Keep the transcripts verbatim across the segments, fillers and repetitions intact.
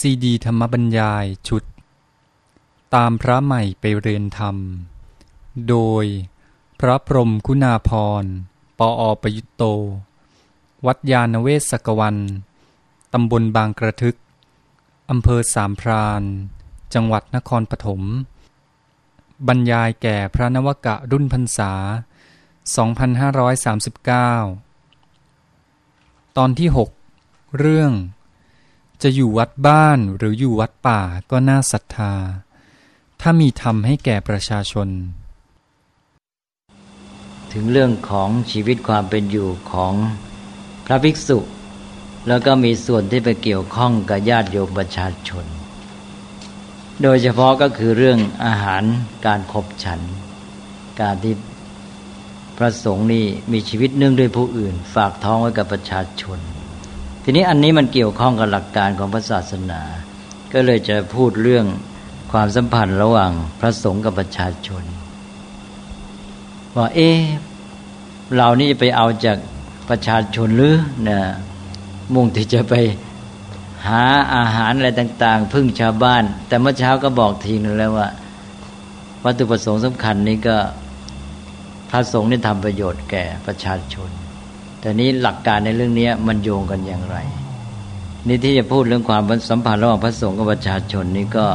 ซีดีธรรมบรรยายชุดตามพระใหม่ไปเรียนธรรมโดยพระพรหมคุณาภรณ์ ปอ.ประยุตโตวัดญาณเวศกวันตำบลบางกระทึกอำเภอสามพรานจังหวัดนครปฐมบรรยายแก่พระนวกะรุ่นพรรษา สองพันห้าร้อยสามสิบเก้า ตอนที่ หก เรื่องจะอยู่วัดบ้านหรืออยู่วัดป่าก็น่าศรัทธาถ้ามีธรรมให้แก่ประชาชนถึงเรื่องของชีวิตความเป็นอยู่ของพระภิกษุแล้วก็มีส่วนที่ไปเกี่ยวข้องกับญาติโยมประชาชนโดยเฉพาะก็คือเรื่องอาหารการขบฉันการที่พระสงฆ์นี่มีชีวิตเนื่องด้วยผู้อื่นฝากท้องไว้กับประชาชนทีนี้อันนี้มันเกี่ยวข้องกับหลักการของพระศาสนาก็เลยจะพูดเรื่องความสัมพันธ์ระหว่างพระสงฆ์กับประชาชนว่าเอ๊ะเรานี่จะไปเอาจากประชาชนหรือนะมุ่งที่จะไปหาอาหารอะไรต่างๆพึ่งชาวบ้านแต่เมื่อเช้าก็บอกทีนึงแล้วว่าวัตถุประสงค์สำคัญนี้ก็พระสงฆ์นี่ทำประโยชน์แก่ประชาชนแต่นี้หลักการในเรื่องนี้มันโยงกันอย่างไรนี่ที่จะพูดเรื่องความสัมพันธ์ระหว่างพระสงฆ์กับประชาชนนี่ก็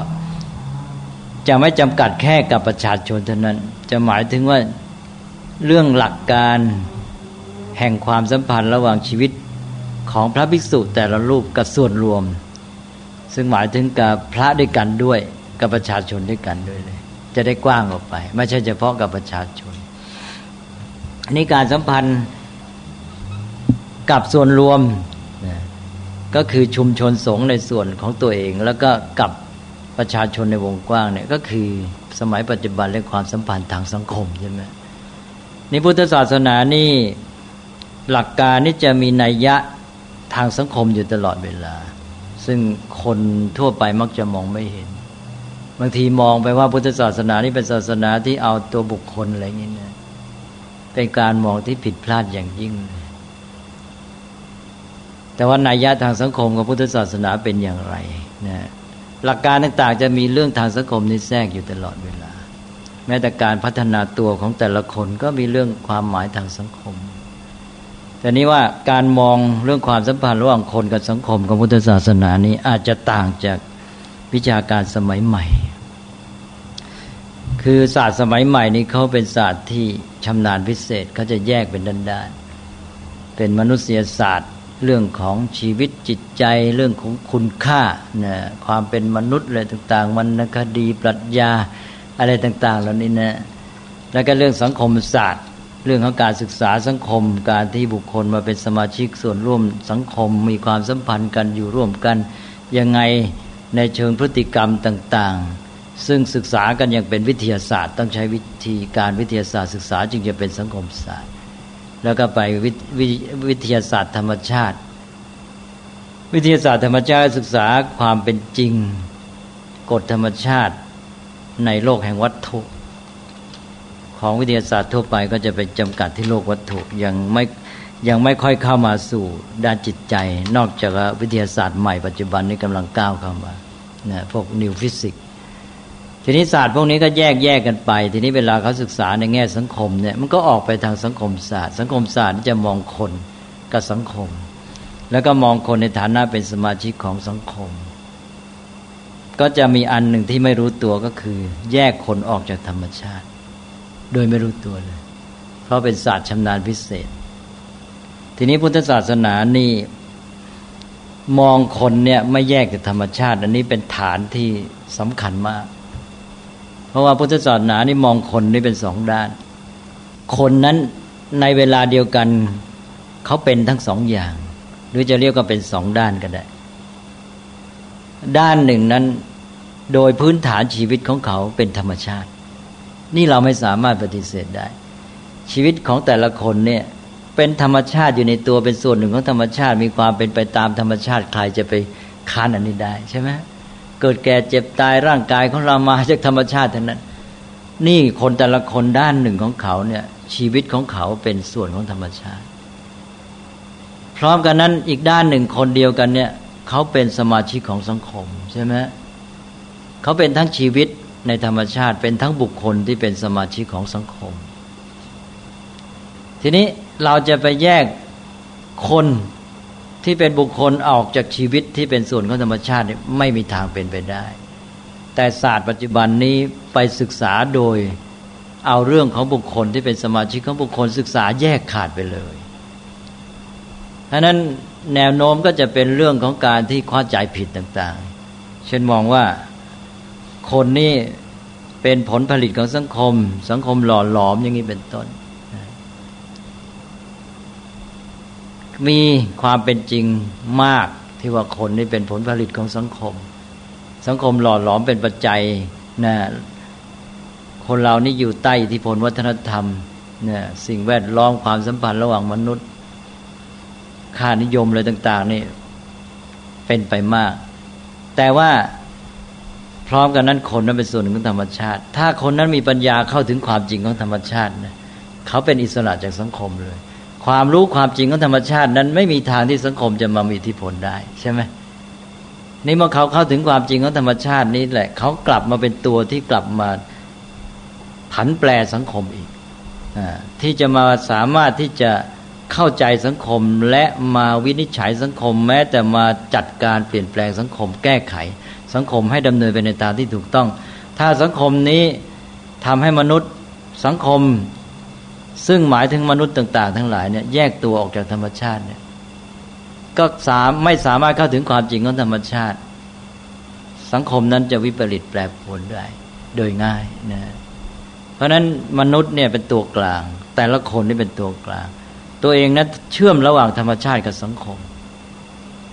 จะไม่จำกัดแค่กับประชาชนเท่านั้นจะหมายถึงว่าเรื่องหลักการแห่งความสัมพันธ์ระหว่างชีวิตของพระภิกษุแต่ละรูปกับส่วนรวมซึ่งหมายถึงกับพระด้วยกันด้วยกับประชาชนด้วยกันด้วยเลยจะได้กว้างออกไปไม่ใช่เฉพาะกับประชาชนอันนี้การสัมพันธ์กับส่วนรวมก็คือชุมชนสงฆ์ในส่วนของตัวเองแล้วก็กับประชาชนในวงกว้างเนี่ยก็คือสมัยปัจจุบันเรื่องความสัมพันธ์ทางสังคมใช่ไหมในพุทธศาสนานี่หลักการนี่จะมีนัยยะทางสังคมอยู่ตลอดเวลาซึ่งคนทั่วไปมักจะมองไม่เห็นบางทีมองไปว่าพุทธศาสนานี่เป็นศาสนาที่เอาตัวบุคคลอะไรอย่างนี้นะเป็นการมองที่ผิดพลาดอย่างยิ่งแต่ว่านัยยะทางสังคมของพุทธศาสนาเป็นอย่างไรนะหลักการต่างๆจะมีเรื่องทางสังคมนี่แทรกอยู่ตลอดเวลาแม้แต่การพัฒนาตัวของแต่ละคนก็มีเรื่องความหมายทางสังคมแต่นี้ว่าการมองเรื่องความสัมพันธ์ระหว่างคนกับสังคมของพุทธศาสนานี้อาจจะต่างจากวิชาการสมัยใหม่คือศาสตร์สมัยใหม่นี้เขาเป็นศาสตร์ที่ชำนาญพิเศษเขาจะแยกเป็นด้านๆเป็นมนุษยศาสตร์เรื่องของชีวิตจิตใจเรื่องของคุณค่านะความเป็นมนุษย์อะไรต่างๆวรรณคดีปรัชญาอะไรต่างๆเหล่านี้นะแล้วก็เรื่องสังคมศาสตร์เรื่องของการศึกษาสังคมการที่บุคคลมาเป็นสมาชิกส่วนร่วมสังคมมีความสัมพันธ์กันอยู่ร่วมกันยังไงในเชิงพฤติกรรมต่างๆซึ่งศึกษากันอย่างเป็นวิทยาศาสตร์ต้องใช้วิธีการวิทยาศาสตร์ศึกษาจึงจะเป็นสังคมศาสตร์แล้วก็ไป ว, ว, วิทยาศาสตร์ธรรมชาติวิทยาศาสตร์ธรรมชาติศึกษาความเป็นจริงกฎธรรมชาติในโลกแห่งวัตถุของวิทยาศาสตร์ทั่วไปก็จะไปจำกัดที่โลกวัตถุยังไม่ยังไม่ค่อยเข้ามาสู่ด้านจิตใจนอกจากวิทยาศาสตร์ใหม่ปัจจุบันนี้กำลังก้าวเข้ามานะพวกนิวฟิสิกส์ทีนี้ศาสตร์พวกนี้ก็แยกแยกกันไปทีนี้เวลาเขาศึกษาในแง่สังคมเนี่ยมันก็ออกไปทางสังคมศาสตร์สังคมศาสตร์จะมองคนกับสังคมแล้วก็มองคนในฐานะเป็นสมาชิกของสังคมก็จะมีอันหนึ่งที่ไม่รู้ตัวก็คือแยกคนออกจากธรรมชาติโดยไม่รู้ตัวเลยเพราะเป็นศาสตร์ชำนาญพิเศษทีนี้พุทธศาสนานี่มองคนเนี่ยไม่แยกจากธรรมชาติอันนี้เป็นฐานที่สำคัญมากเพราะว่าพุทธศาสนานี่มองคนนี่เป็นสองด้านคนนั้นในเวลาเดียวกันเขาเป็นทั้งสองอย่างหรือจะเรียกว่าเป็นสองด้านก็ได้ด้านหนึ่งนั้นโดยพื้นฐานชีวิตของเขาเป็นธรรมชาตินี่เราไม่สามารถปฏิเสธได้ชีวิตของแต่ละคนเนี่ยเป็นธรรมชาติอยู่ในตัวเป็นส่วนหนึ่งของธรรมชาติมีความเป็นไปตามธรรมชาติใครจะไปค้านอันนี้ได้ใช่ไหมเกิดแก่เจ็บตายร่างกายของเรามาจากธรรมชาติเท่านั้นนี่คนแต่ละคนด้านหนึ่งของเขาเนี่ยชีวิตของเขาเป็นส่วนของธรรมชาติพร้อมกันนั้นอีกด้านหนึ่งคนเดียวกันเนี่ย เขาเป็นสมาชิกของสังคมใช่ไหมเขาเป็นทั้งชีวิตในธรรมชาติเป็นทั้งบุคคลที่เป็นสมาชิกของสังคมทีนี้เราจะไปแยกคนที่เป็นบุคคลออกจากชีวิตที่เป็นส่วนของธรรมชาติไม่มีทางเป็นไปได้แต่ศาสตร์ปัจจุบันนี้ไปศึกษาโดยเอาเรื่องของบุคคลที่เป็นสมาชิกของบุคคลศึกษาแยกขาดไปเลยฉะนั้นแนวโน้มก็จะเป็นเรื่องของการที่เข้าใจผิดต่างๆเช่นมองว่าคนนี่เป็นผลผลิตของสังคมสังคมหล่อหลอมอย่างนี้เป็นต้นมีความเป็นจริงมากที่ว่าคนนี่เป็นผลผลิตของสังคมสังคมหล่อหลอมเป็นปัจจัยนะคนเรานี่อยู่ใต้อิทธิพลวัฒนธรรมนะสิ่งแวดล้อมความสัมพันธ์ระหว่างมนุษย์ค่านิยมอะไรต่างๆนี่เป็นไปมากแต่ว่าพร้อมกันนั้นคนนั้นเป็นส่วนหนึ่งของธรรมชาติถ้าคนนั้นมีปัญญาเข้าถึงความจริงของธรรมชาตินะเขาเป็นอิสระจากสังคมเลยความรู้ความจริงของธรรมชาตินั้นไม่มีทางที่สังคมจะมามีอิทธิพลได้ใช่ไหมนี่เมื่อเขาเข้าถึงความจริงของธรรมชาตินี้แหละเขากลับมาเป็นตัวที่กลับมาผันแปรสังคมอีกที่จะมาสามารถที่จะเข้าใจสังคมและมาวินิจฉัยสังคมแม้แต่มาจัดการเปลี่ยนแปลงสังคมแก้ไขสังคมให้ดำเนินไปในทางที่ถูกต้องถ้าสังคมนี้ทำให้มนุษย์สังคมซึ่งหมายถึงมนุษย์ต่างๆทั้งหลายเนี่ยแยกตัวออกจากธรรมชาติเนี่ยก็สามไม่สามารถเข้าถึงความจริงของธรรมชาติสังคมนั้นจะวิปริตแปรปรวนได้โดยง่ายนะเพราะนั้นมนุษย์เนี่ยเป็นตัวกลางแต่ละคนนี่เป็นตัวกลางตัวเองนั้นเชื่อมระหว่างธรรมชาติกับสังคม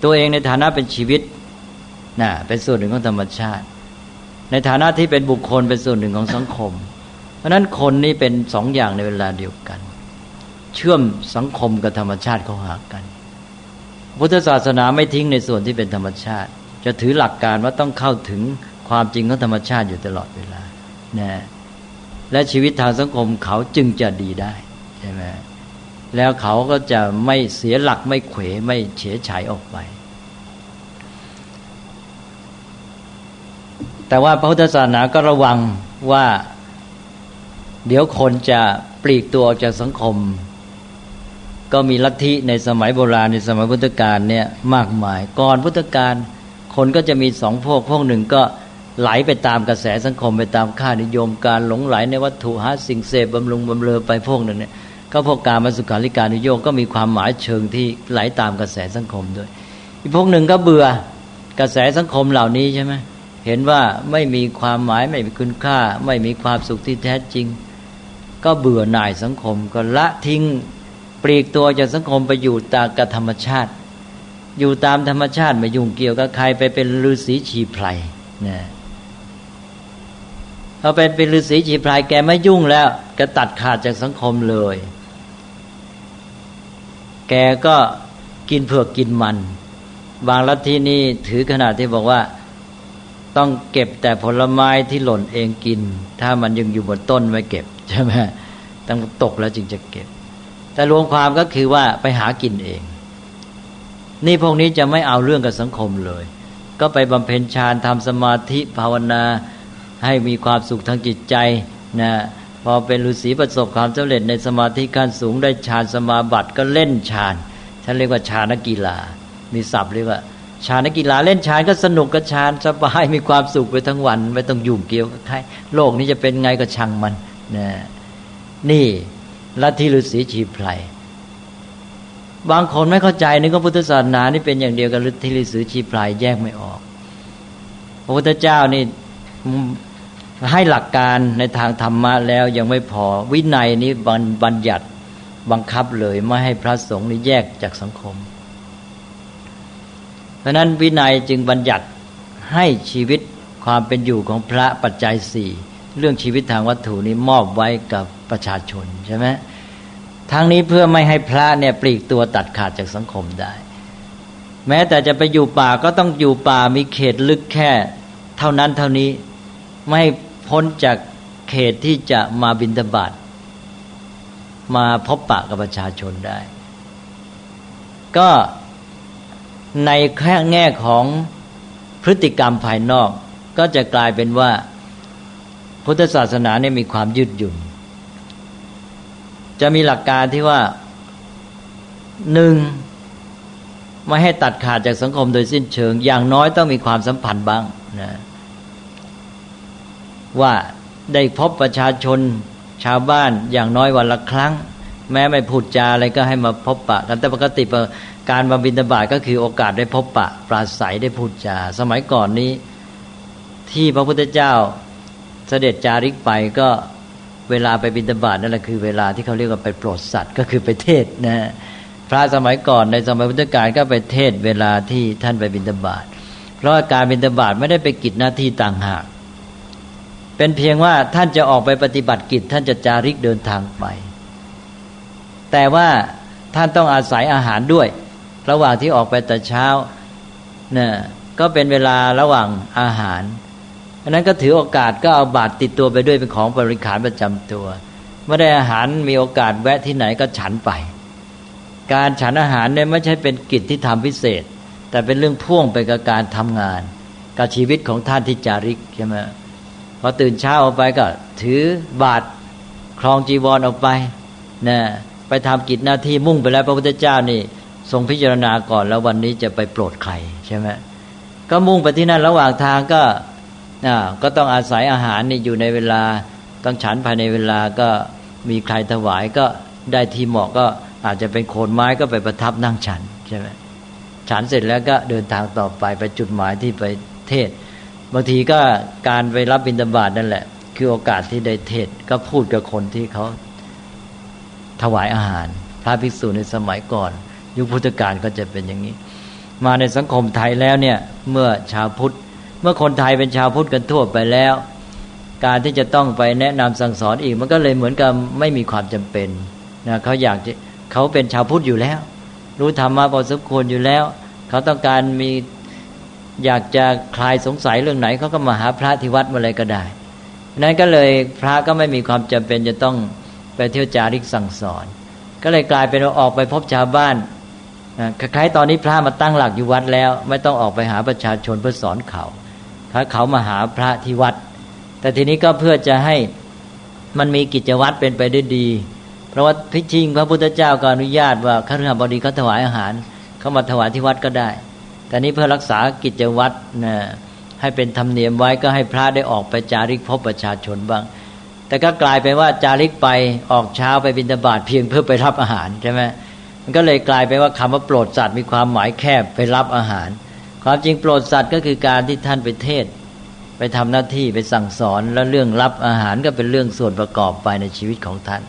ตัวเองในฐานะเป็นชีวิตน่ะเป็นส่วนหนึ่งของธรรมชาติในฐานะที่เป็นบุคคลเป็นส่วนหนึ่งของสังคมเพราะนั้นคนนี้เป็นสองอย่างในเวลาเดียวกันเชื่อมสังคมกับธรรมชาติเข้าหากันพุทธศาสนาไม่ทิ้งในส่วนที่เป็นธรรมชาติจะถือหลักการว่าต้องเข้าถึงความจริงของธรรมชาติอยู่ตลอดเวลานะและชีวิตทางสังคมเขาจึงจะดีได้ใช่ไหมแล้วเขาก็จะไม่เสียหลักไม่เขวไม่เฉยเฉยออกไปแต่ว่าพระพุทธศาสนาก็ระวังว่าเดี๋ยวคนจะปลีกตัวออกจากสังคมก็มีลัทธิในสมัยโบราณในสมัยพุทธกาลเนี่ยมากมายก่อนพุทธกาลคนก็จะมีสองพวกพวกหนึ่งก็ไหลไปตามกระแสสังคมไปตามค่านิยมการหลงไหลในวัตถุหาสิ่งเสพบำรุงบำเรอไปพวกหนึ่งเนี่ยก็พวกกามสุขาริการุโยคก็มีความหมายเชิงที่ไหลตามกระแสสังคมด้วยอีกพวกหนึ่งก็เบื่อกระแสสังคมเหล่านี้ใช่ไหมเห็นว่าไม่มีความหมายไม่มีคุณค่าไม่มีความสุขที่แท้จริงก็เบื่อหน่ายสังคมก็ละทิ้งปลีกตัวจากสังคมไปอยู่ตามกับธรรมชาติอยู่ตามธรรมชาติไม่ยุ่งเกี่ยวกับใครไปเป็นฤาษีชีไพรนะพอเป็นเป็นฤาษีชีไพรแกไม่ยุ่งแล้วก็ตัดขาดจากสังคมเลยแกก็กินเผือกกินมันบางลัทธินี่ถือขนาดที่บอกว่าต้องเก็บแต่ผลไม้ที่หล่นเองกินถ้ามันยังอยู่บนต้นไม่เก็บใช่ไหมต้องตกแล้วจึงจะเก็บแต่รวมความก็คือว่าไปหากินเองนี่พวกนี้จะไม่เอาเรื่องกับสังคมเลยก็ไปบำเพ็ญฌานทำสมาธิภาวนาให้มีความสุขทางจิตใจนะพอเป็นฤาษีประสบความสำเร็จในสมาธิขั้นสูงได้ฌานสมาบัติก็เล่นฌานท่านเรียกว่าฌานกีฬามีศัพท์เรียกว่าฌานกีฬาเล่นฌานก็สนุกกับฌานสบายมีความสุขไปทั้งวันไม่ต้องยุ่งเกี่ยวกับใครโลกนี้จะเป็นไงก็ช่างมันนะนี่ลัทธิฤาษีชีไพรบางคนไม่เข้าใจนึกว่าพุทธศาสนานี่เป็นอย่างเดียวกับลัทธิฤาษีชีไพรแยกไม่ออกพระพุทธเจ้านี่ให้หลักการในทางธรรมะแล้วยังไม่พอวินัยนี้บัญญัติบังคับเลยไม่ให้พระสงฆ์นี่แยกจากสังคมเพราะนั้นวินัยจึงบัญญัติให้ชีวิตความเป็นอยู่ของพระปัจจัยสี่เรื่องชีวิตทางวัตถุนี้มอบไว้กับประชาชนใช่ไหมทั้งนี้เพื่อไม่ให้พระเนี่ยปลีกตัวตัดขาดจากสังคมได้แม้แต่จะไปอยู่ป่าก็ต้องอยู่ป่ามีเขตลึกแค่เท่านั้นเท่านี้ไม่พ้นจากเขตที่จะมาบิณฑบาตมาพบปะกับประชาชนได้ก็ ในแค่แง่ของพฤติกรรมภายนอกก็จะกลายเป็นว่าพุทธศาสนาเนี่ยมีความยืดหยุ่นจะมีหลักการที่ว่าหนึ่งไม่ให้ตัดขาดจากสังคมโดยสิ้นเชิงอย่างน้อยต้องมีความสัมพันธ์บ้างนะว่าได้พบประชาชนชาวบ้านอย่างน้อยวันละครั้งแม้ไม่พูดจาอะไรก็ให้มาพบปะกันแต่ปกติการมาบิณฑบาตก็คือโอกาสได้พบปะปราศัยได้พูดจาสมัยก่อนนี้ที่พระพุทธเจ้าเสด็จจาริกไปก็เวลาไปบิณฑบาตนั่นแหละคือเวลาที่เขาเรียกว่าไปโปรดสัตว์ก็คือไปเทศน์นะพระสมัยก่อนในสมัยพุทธกาลก็ไปเทศน์เวลาที่ท่านไปบิณฑบาตเพราะการบิณฑบาตไม่ได้ไปกิจหน้าที่ต่างหากเป็นเพียงว่าท่านจะออกไปปฏิบัติกิจท่านจะจาริกเดินทางไปแต่ว่าท่านต้องอาศัยอาหารด้วยระหว่างที่ออกไปแต่เช้าเนี่ยก็เป็นเวลาระหว่างอาหารอันนั้นก็ถือโอกาสก็เอาบาตรติดตัวไปด้วยเป็นของบริขารประจำตัวไม่ได้อาหารมีโอกาสแวะที่ไหนก็ฉันไปการฉันอาหารเนี่ยไม่ใช่เป็นกิจที่ทำพิเศษแต่เป็นเรื่องพ่วงไปกับการทำงานกับชีวิตของท่านที่จาริกใช่ไหมพอตื่นเช้าออกไปก็ถือบาตรครองจีวร อ, ออกไปเนี่ยไปทำกิจหน้าที่มุ่งไปแล้วพระพุทธเจ้านี่ทรงพิจารณาก่อนแล้ววันนี้จะไปโปรดใครใช่ไหมก็มุ่งไปที่นั่นระหว่างทางก็ก็ต้องอาศัยอาหารนี่อยู่ในเวลาต้องฉันภายในเวลาก็มีใครถวายก็ได้ที่เหมาะก็อาจจะเป็นโคนไม้ก็ไปประทับนั่งฉันใช่ไหมฉันเสร็จแล้วก็เดินทางต่อไปไปจุดหมายที่ไปเทศบางทีก็การไปรับบิณฑบาตนั่นแหละคือโอกาสที่ได้เทศก็พูดกับคนที่เขาถวายอาหารพระภิกษุในสมัยก่อนยุคพุทธกาลก็จะเป็นอย่างนี้มาในสังคมไทยแล้วเนี่ยเมื่อชาวพุทธเมื่อคนไทยเป็นชาวพุทธกันทั่วไปแล้วการที่จะต้องไปแนะนำสั่งสอนอีกมันก็เลยเหมือนกับไม่มีความจำเป็นนะเขาอยากเขาเป็นชาวพุทธอยู่แล้วรู้ธรรมะพอสมควรอยู่แล้วเขาต้องการมีอยากจะคลายสงสัยเรื่องไหนเขาก็มาหาพระที่วัดมาเลยก็ได้นั้นก็เลยพระก็ไม่มีความจำเป็นจะต้องไปเที่ยวจาริกสั่งสอนก็เลยกลายเป็นออกไปพบชาวบ้านคล้ายๆตอนนี้พระมาตั้งหลักอยู่วัดแล้วไม่ต้องออกไปหาประชาชนเพื่อสอนเขาถ้าเขามาหาพระที่วัดแต่ทีนี้ก็เพื่อจะให้มันมีกิจวัตรเป็นไปได้ดีเพราะว่าพิชิงพระพุทธเจ้าก็อนุญาตว่าคฤหบดีเขาถวายอาหารเขามาถวายที่วัดก็ได้แต่นี้เพื่อรักษากิจวัตรนะให้เป็นธรรมเนียมไว้ก็ให้พระได้ออกไปจาริกพบประชาชนบ้างแต่ก็กลายไปว่าจาริกไปออกเช้าไปบิณฑบาตเพียงเพื่อไปรับอาหารใช่ไหมมันก็เลยกลายไปว่าคำว่าโปรดสัตว์มีความหมายแคบไปรับอาหารความจริงโปรดสัตว์ก็คือการที่ท่านไปเทศไปทำหน้าที่ไปสั่งสอนแล้วเรื่องรับอาหารก็เป็นเรื่องส่วนประกอบไปในชีวิตของท่าน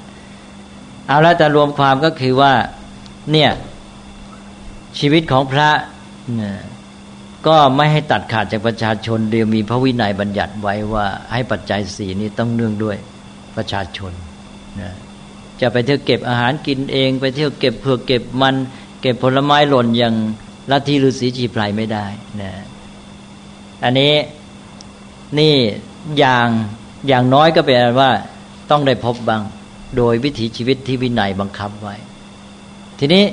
เอาละแต่รวมความก็คือว่าเนี่ยชีวิตของพระก็ไม่ให้ตัดขาดจากประชาชนเดียวมีพระวินัยบัญญัติไว้ว่าให้ปัจจัยสี่นี้ต้องเนื่องด้วยประชาชนนะจะไปเที่ยวเก็บอาหารกินเองไปเที่ยวเก็บเผือกเก็บมันเก็บผลไม้หล่นอย่างลัทธิฤาษีชีไพรไม่ได้นะอันนี้นี่อย่างอย่างน้อยก็เป็นว่าต้องได้พบบ้างโดยวิถีชีวิตที่วินัยบังคับไว้ทีนี้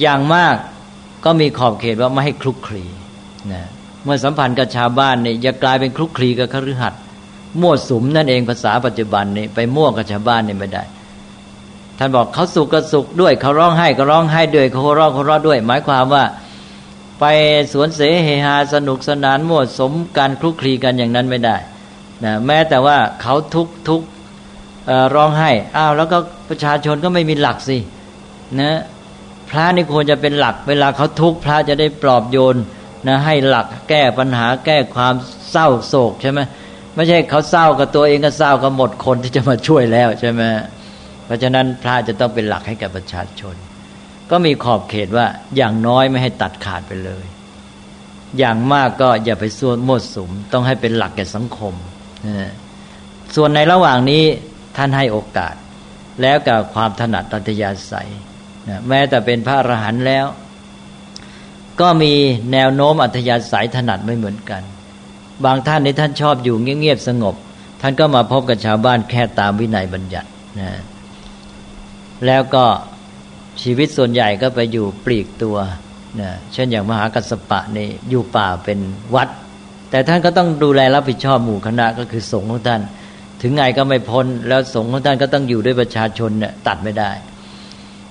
อย่างมากก็มีขอบเขตว่าไม่ให้คลุกคลีนะเมื่อสัมพันธ์กับชาวบ้านเนี่ยอย่ากลายเป็นคลุกคลีกับคฤหัสถ์มั่วสุมนั่นเองภาษาปัจจุบันนี่ไปมั่วกับชาวบ้านนี่ไม่ได้ท่านบอกเขาสุขก็สุขด้วยเขาร้องไห้ก็ร้องไห้ด้วยเขาร้องเขาร้องด้วยหมายความว่าไปสวนเสเฮฮาสนุกสนานมั่วสุมการคลุกคลีกันอย่างนั้นไม่ได้นะแม้แต่ว่าเขาทุกข์ทุกข์เอ่อร้องไห้อ้าวแล้วก็ประชาชนก็ไม่มีหลักสินะพระนี่ควรจะเป็นหลักเวลาเขาทุกข์พระจะได้ปลอบโยนนะให้หลักแก้ปัญหาแก้ความเศร้าโศกใช่ไหมไม่ใช่เขาเศร้ากับตัวเองก็เศร้ากับหมดคนที่จะมาช่วยแล้วใช่ไหมเพราะฉะนั้นพระจะต้องเป็นหลักให้กับประชาชนก็มีขอบเขตว่าอย่างน้อยไม่ให้ตัดขาดไปเลยอย่างมากก็อย่าไปส่วนมั่วสุมต้องให้เป็นหลักแก่สังคมนะส่วนในระหว่างนี้ท่านให้โอกาสแล้วกับความถนัดอัธยาศัยนะแม้แต่เป็นพระอรหันต์แล้วก็มีแนวโน้มอัธยาศัยถนัดไม่เหมือนกันบางท่านที่ท่านชอบอยู่เงียบๆสงบท่านก็มาพบกับชาวบ้านแค่ตามวินัยบัญญัตินะแล้วก็ชีวิตส่วนใหญ่ก็ไปอยู่ปลีกตัว นะเช่นอย่างมหากัสสปะนี่อยู่ป่าเป็นวัดแต่ท่านก็ต้องดูแลรับผิดชอบหมู่คณะก็คือสงฆ์ของท่านถึงไงก็ไม่พ้นแล้วสงฆ์ของท่านก็ต้องอยู่ด้วยประชาชนเนี่ยตัดไม่ได้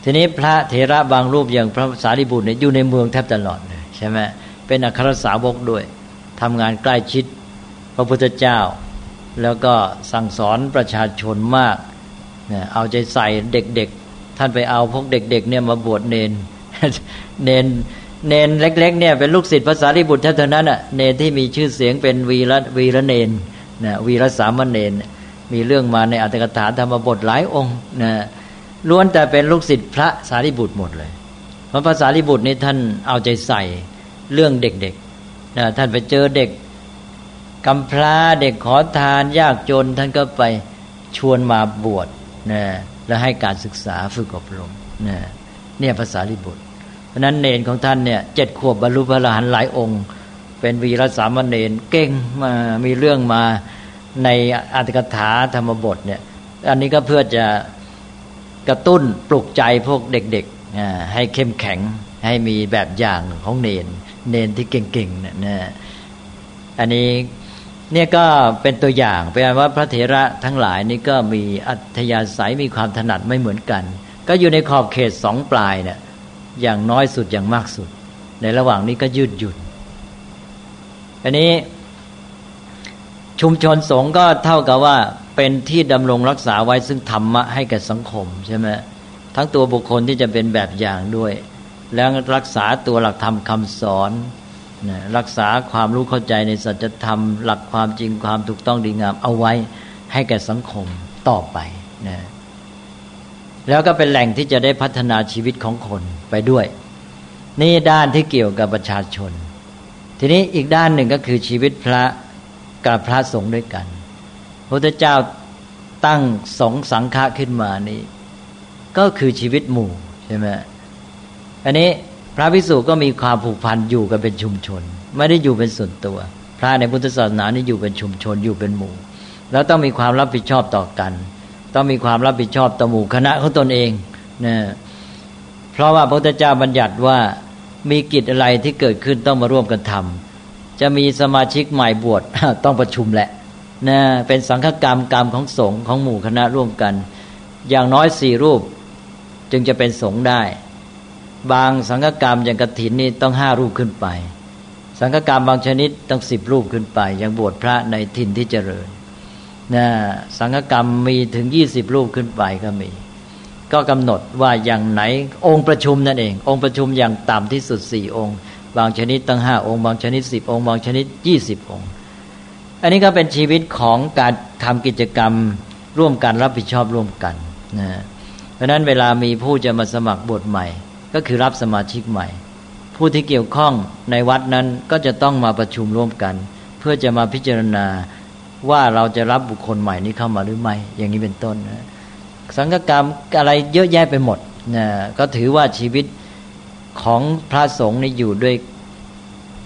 ทีนี้พระเถระบางรูปอย่างพระสารีบุตรเนี่ยอยู่ในเมืองแทบตลอดเลยใช่ไหมเป็นอัครสาวกด้วยทำงานใกล้ชิดพระพุทธเจ้าแล้วก็สั่งสอนประชาชนมากเอาใจใส่เด็กๆท่านไปเอาพวกเด็กๆเนี่ยมาบวชเนรเนรเนรเล็กๆเนี่ยเป็นลูกศิษย์พระสารีบุตรเท่านั้นน่ะเนรที่มีชื่อเสียงเป็นวีระวีระเนรนะวีระสามเณรมีเรื่องมาในอัตถกถาธรรมบทหลายองค์นะล้วนแต่เป็นลูกศิษย์พระสารีบุตรหมดเลยเพราะพระสารีบุตรนี่ท่านเอาใจใส่เรื่องเด็กๆนะท่านไปเจอเด็กกำพร้าเด็กขอทานยากจนท่านก็ไปชวนมาบวชนะและให้การศึกษาฝึกอบรมนะเนี่ยพระสารีบุตรเพราะนั้นเณรของท่านเนี่ยเจ็ดขวบบรรลุพระอรหันต์หลายองค์เป็นวีรสามเณรเก่งมามีเรื่องมาในอัตถกถาธรรมบทเนี่ยอันนี้ก็เพื่อจะกระตุ้นปลุกใจพวกเด็กๆให้เข้มแข็งให้มีแบบอย่างของเณรเณรที่เก่งๆเนี่ยนะอันนี้เนี่ยก็เป็นตัวอย่างแปลว่าพระเถระทั้งหลายนี่ก็มีอัธยาศัยมีความถนัดไม่เหมือนกันก็อยู่ในขอบเขตสองปลายเนี่ยอย่างน้อยสุดอย่างมากสุดในระหว่างนี้ก็ยืดหยุ่นอันนี้ชุมชนสงฆ์ก็เท่ากับว่าเป็นที่ดำรงรักษาไว้ซึ่งธรรมะให้แก่สังคมใช่ไหมทั้งตัวบุคคลที่จะเป็นแบบอย่างด้วยแล้วรักษาตัวหลักธรรมคำสอนรักษาความรู้เข้าใจในสัจธรรมหลักความจริงความถูกต้องดีงามเอาไว้ให้แก่สังคมต่อไปนะแล้วก็เป็นแหล่งที่จะได้พัฒนาชีวิตของคนไปด้วยนี่ด้านที่เกี่ยวกับประชาชนทีนี้อีกด้านหนึ่งก็คือชีวิตพระกับพระสงฆ์ด้วยกันพระพุทธเจ้าตั้งสงฆ์สังฆะขึ้นมานี้ก็คือชีวิตหมู่ใช่ไหมอันนี้พระภิกษุก็มีความผูกพันอยู่กันเป็นชุมชนไม่ได้อยู่เป็นส่วนตัวพระในพุทธศาสนานี่อยู่เป็นชุมชนอยู่เป็นหมู่แล้วต้องมีความรับผิดชอบต่อกันต้องมีความรับผิดชอบต่อหมู่คณะของตนเองนะเพราะว่าพระพุทธเจ้าบัญญัติว่ามีกิจอะไรที่เกิดขึ้นต้องมาร่วมกันทำจะมีสมาชิกใหม่บวช ต้องประชุมแหละนะเป็นสังฆกรรมกรรมของสงฆ์ของหมู่คณะร่วมกันอย่างน้อยสี่รูปจึงจะเป็นสงฆ์ได้บางสังฆกรรมอย่างกฐินนี่ต้องห้ารูปขึ้นไปสังฆกรรมบางชนิดต้องสิบรูปขึ้นไปอย่างบวชพระในถิ่นที่เจริญนะสังฆกรรมมีถึงยี่สิบรูปขึ้นไปก็มีก็กำหนดว่าอย่างไหนองค์ประชุมนั่นเององค์ประชุมอย่างต่ำที่สุดสี่องค์บางชนิดตั้งห้าองค์บางชนิดสิบองค์บางชนิดยี่สิบองค์อันนี้ก็เป็นชีวิตของการทำกิจกรรมร่วมกันรับผิดชอบร่วมกันนะเพราะนั้นเวลามีผู้จะมาสมัครบวชใหม่ก็คือรับสมาชิกใหม่ผู้ที่เกี่ยวข้องในวัดนั้นก็จะต้องมาประชุมร่วมกันเพื่อจะมาพิจารณาว่าเราจะรับบุคคลใหม่นี้เข้ามาหรือไม่อย่างนี้เป็นต้นนะสังฆกรรมอะไรเยอะแยะไปหมดนะก็ถือว่าชีวิตของพระสงฆ์นี่อยู่ด้วย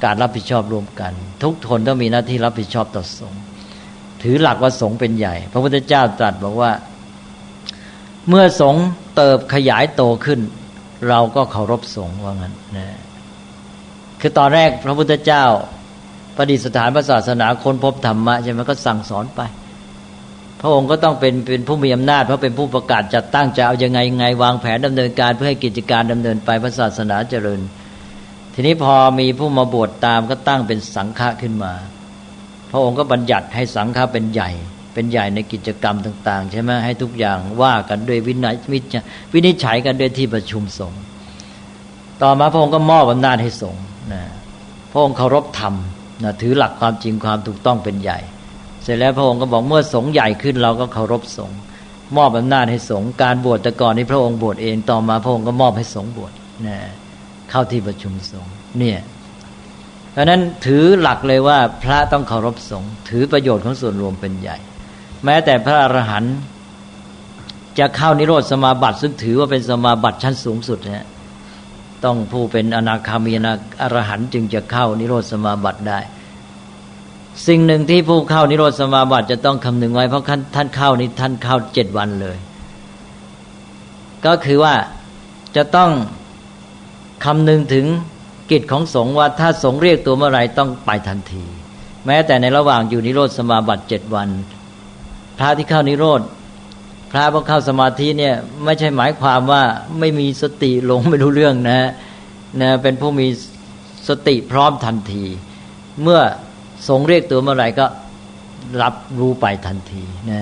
การรับผิดชอบร่วมกันทุกคนต้องมีหน้าที่รับผิดชอบต่อสงฆ์ถือหลักว่าสงฆ์เป็นใหญ่พระพุทธเจ้าตรัสบอกว่าเมื่อสงฆ์เติบขยายโตขึ้นเราก็เคารพสงฆ์ว่างั้นนะคือตอนแรกพระพุทธเจ้าประดิษฐานพระศาสนาค้นพบธรรมะใช่ไหมก็สั่งสอนไปพระองค์ก็ต้องเป็นเป็นผู้มีอำนาจเพราะเป็นผู้ประกาศจัดตั้งจะเอายังไงยังไงวางแผนดำเนินการเพื่อให้กิจการดำเนินไปพระศาสนาเจริญทีนี้พอมีผู้มาบวชตามก็ตั้งเป็นสังฆะขึ้นมาพระองค์ก็บัญญัติให้สังฆะเป็นใหญ่เป็นใหญ่ในกิจกรรมต่างๆใช่ไหมให้ทุกอย่างว่ากันด้วยวินัยวินิจฉัยกันด้วยที่ประชุมสงฆ์ต่อมาพระองค์ก็มอบอำนาจให้สงฆ์นะพระองค์เคารพธรรมนะถือหลักความจริงความถูกต้องเป็นใหญ่เสร็จแล้วพระองค์ก็บอกเมื่อสงฆ์ใหญ่ขึ้นเราก็เคารพสงฆ์มอบอำนาจให้สงฆ์การบวชแต่ก่อนนี้พระองค์บวชเองต่อมาพระองค์ก็มอบให้สงฆ์บวชนะเข้าที่ประชุมสงฆ์เนี่ยเพราะนั้นถือหลักเลยว่าพระต้องเคารพสงฆ์ถือประโยชน์ของส่วนรวมเป็นใหญ่แม้แต่พระอรหันต์จะเข้านิโรธสมาบัติซึ่งถือว่าเป็นสมาบัติชั้นสูงสุดนะต้องผู้เป็นอนาคามีอรหันต์จึงจะเข้านิโรธสมาบัติได้สิ่งหนึ่งที่ผู้เข้านิโรธสมาบัติจะต้องคำนึงไว้เพราะท่านเข้านี้ท่านเข้าเจ็ดวันเลยก็คือว่าจะต้องคำนึงถึง กิจของสงฆ์ว่าถ้าสงฆ์เรียกตัวเมื่อไรต้องไปทันทีแม้แต่ในระหว่างอยู่นิโรธสมาบัติเจ็ดวันพระที่เข้านิโรธพระพอเข้าสมาธิเนี่ยไม่ใช่หมายความว่าไม่มีสติหลงไม่รู้เรื่องนะนะเป็นผู้มีสติพร้อมทันทีเมื่อสงฆ์เรียกตัวเมื่อไรก็รับรู้ไปทันทีนะ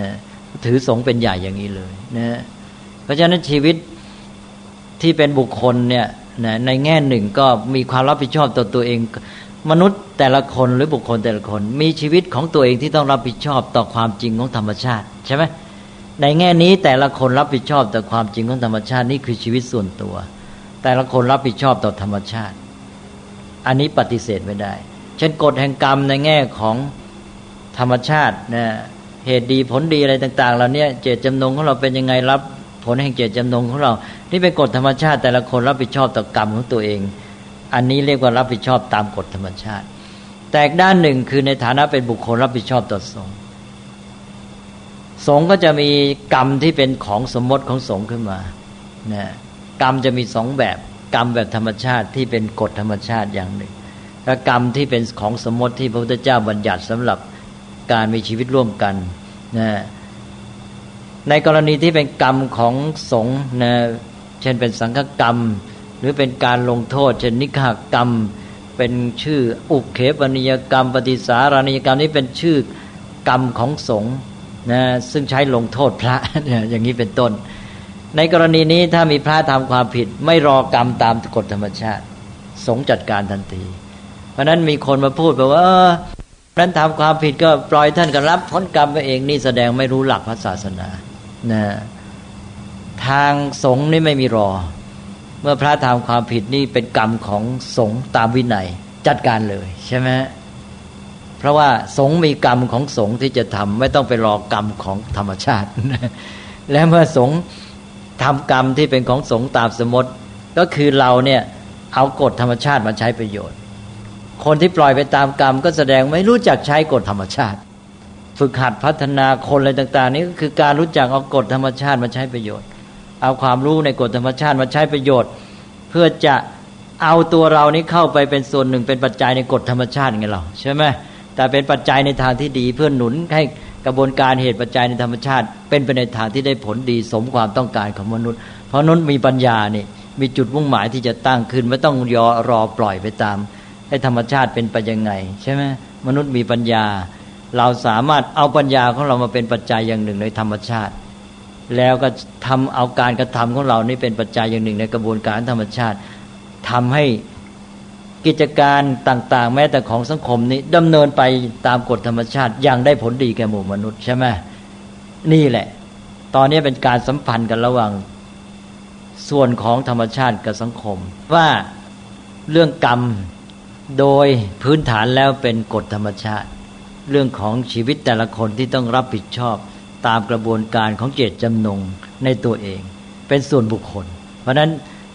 ถือสงฆ์เป็นใหญ่อย่างนี้เลยนะเพราะฉะนั้นชีวิตที่เป็นบุคคลเนี่ยนะในแง่หนึ่งก็มีความรับผิดชอบต่อตัวเองมนุษย์แต่ละคนหรือบุคคลแต่ละคนมีชีวิตของตัวเองที่ต้องรับผิดชอบต่อความจริงของธรรมชาติใช่ไหมในแง่นี้แต่ละคนรับผิดชอบต่อความจริงของธรรมชาตินี่คือชีวิตส่วนตัวแต่ละคนรับผิดชอบต่อธรรมชาติอันนี้ปฏิเสธไม่ได้เช่นกฎแห่งกรรมในแง่ของธรรมชาตินะเหตุดีผลดีอะไรต่างๆเราเนี่ยเจตจำนงของเราเป็นยังไงรับผลแห่งเจตจำนงของเราที่เป็นกฎธรรมชาติแต่ละคนรับผิดชอบต่อกรรมของตัวเองอันนี้เรียกว่ารับผิดชอบตามกฎธรรมชาติแต่อีกด้านหนึ่งคือในฐานะเป็นบุคคลรับผิดชอบต่อสงฆ์สงฆ์ก็จะมีกรรมที่เป็นของสมมติของสงฆ์ขึ้นมานะกรรมจะมีสองแบบกรรมแบบธรรมชาติที่เป็นกฎธรรมชาติอย่างหนึ่งและกรรมที่เป็นของสมมติที่พระพุทธเจ้าบัญญัติสำหรับการมีชีวิตร่วมกันนะในกรณีที่เป็นกรรมของสงฆ์นะเช่นเป็นสังฆกรรมหรือเป็นการลงโทษเช่นนิฆากรรมเป็นชื่ออุกเขปนิยกรรมปฏิสารนิยกรรมนี้เป็นชื่อกรรมของสงฆ์นะซึ่งใช้ลงโทษพระ อย่างนี้เป็นต้นในกรณีนี้ถ้ามีพระทำความผิดไม่รอกรรมตามกฎธรรมชาติสงฆ์จัดการทันทีเพราะนั้นมีคนมาพูดแบบว่านั้นทำความผิดก็ปล่อยท่านก็รับผลกรรมไปเองนี่แสดงไม่รู้หลักพระศาสนานะทางสงฆ์นี่ไม่มีรอเมื่อพระทำความผิดนี่เป็นกรรมของสงฆ์ตามวินัยจัดการเลยใช่ไหมเพราะว่าสงฆ์มีกรรมของสงฆ์ที่จะทำไม่ต้องไปรอกรรมของธรรมชาติ และเมื่อสงฆ์ทำกรรมที่เป็นของสงฆ์ตามสมมติก็คือเราเนี่ยเอากฎธรรมชาติมาใช้ประโยชน์คนที่ปล่อยไปตามกรรมก็แสดงไม่รู้จักใช้กฎธรรมชาติฝึกหัดพัฒนาคนอะไรต่างๆนี่ก็คือการรู้จักเอากฎธรรมชาติมาใช้ประโยชน์เอาความรู้ในกฎธรรมชาติมาใช้ประโยชน์เพื่อจะเอาตัวเรานี้เข้าไปเป็นส่วนหนึ่งเป็นปัจจัยในกฎธรรมชาติไงเราใช่ไหมแต่เป็นปัจจัยในทางที่ดีเพื่อหนุนให้กระบวนการเหตุปัจจัยในธรรมชาติเป็นไปในทางที่ได้ผลดีสมความต้องการของมนุษย์เพราะมนุษย์มีปัญญานี่มีจุดมุ่งหมายที่จะตั้งขึ้นไม่ต้องยอรอปล่อยไปตามให้ธรรมชาติเป็นไปยังไงใช่ไหมมนุษย์มีปัญญาเราสามารถเอาปัญญาของเรามาเป็นปัจจัยอย่างหนึ่งในธรรมชาติแล้วก็ทำเอาการกระทำของเรานี่เป็นปัจจัยอย่างหนึ่งในกระบวนการธรรมชาติทำให้กิจการต่างๆแม้แต่ของสังคมนี้ดำเนินไปตามกฎธรรมชาติอย่างได้ผลดีแก่หมู่มนุษย์ใช่ไหมนี่แหละตอนนี้เป็นการสัมพันธ์กันระหว่างส่วนของธรรมชาติกับสังคมว่าเรื่องกรรมโดยพื้นฐานแล้วเป็นกฎธรรมชาติเรื่องของชีวิตแต่ละคนที่ต้องรับผิดชอบตามกระบวนการของเจตจำนงในตัวเองเป็นส่วนบุคคลเพราะนั้น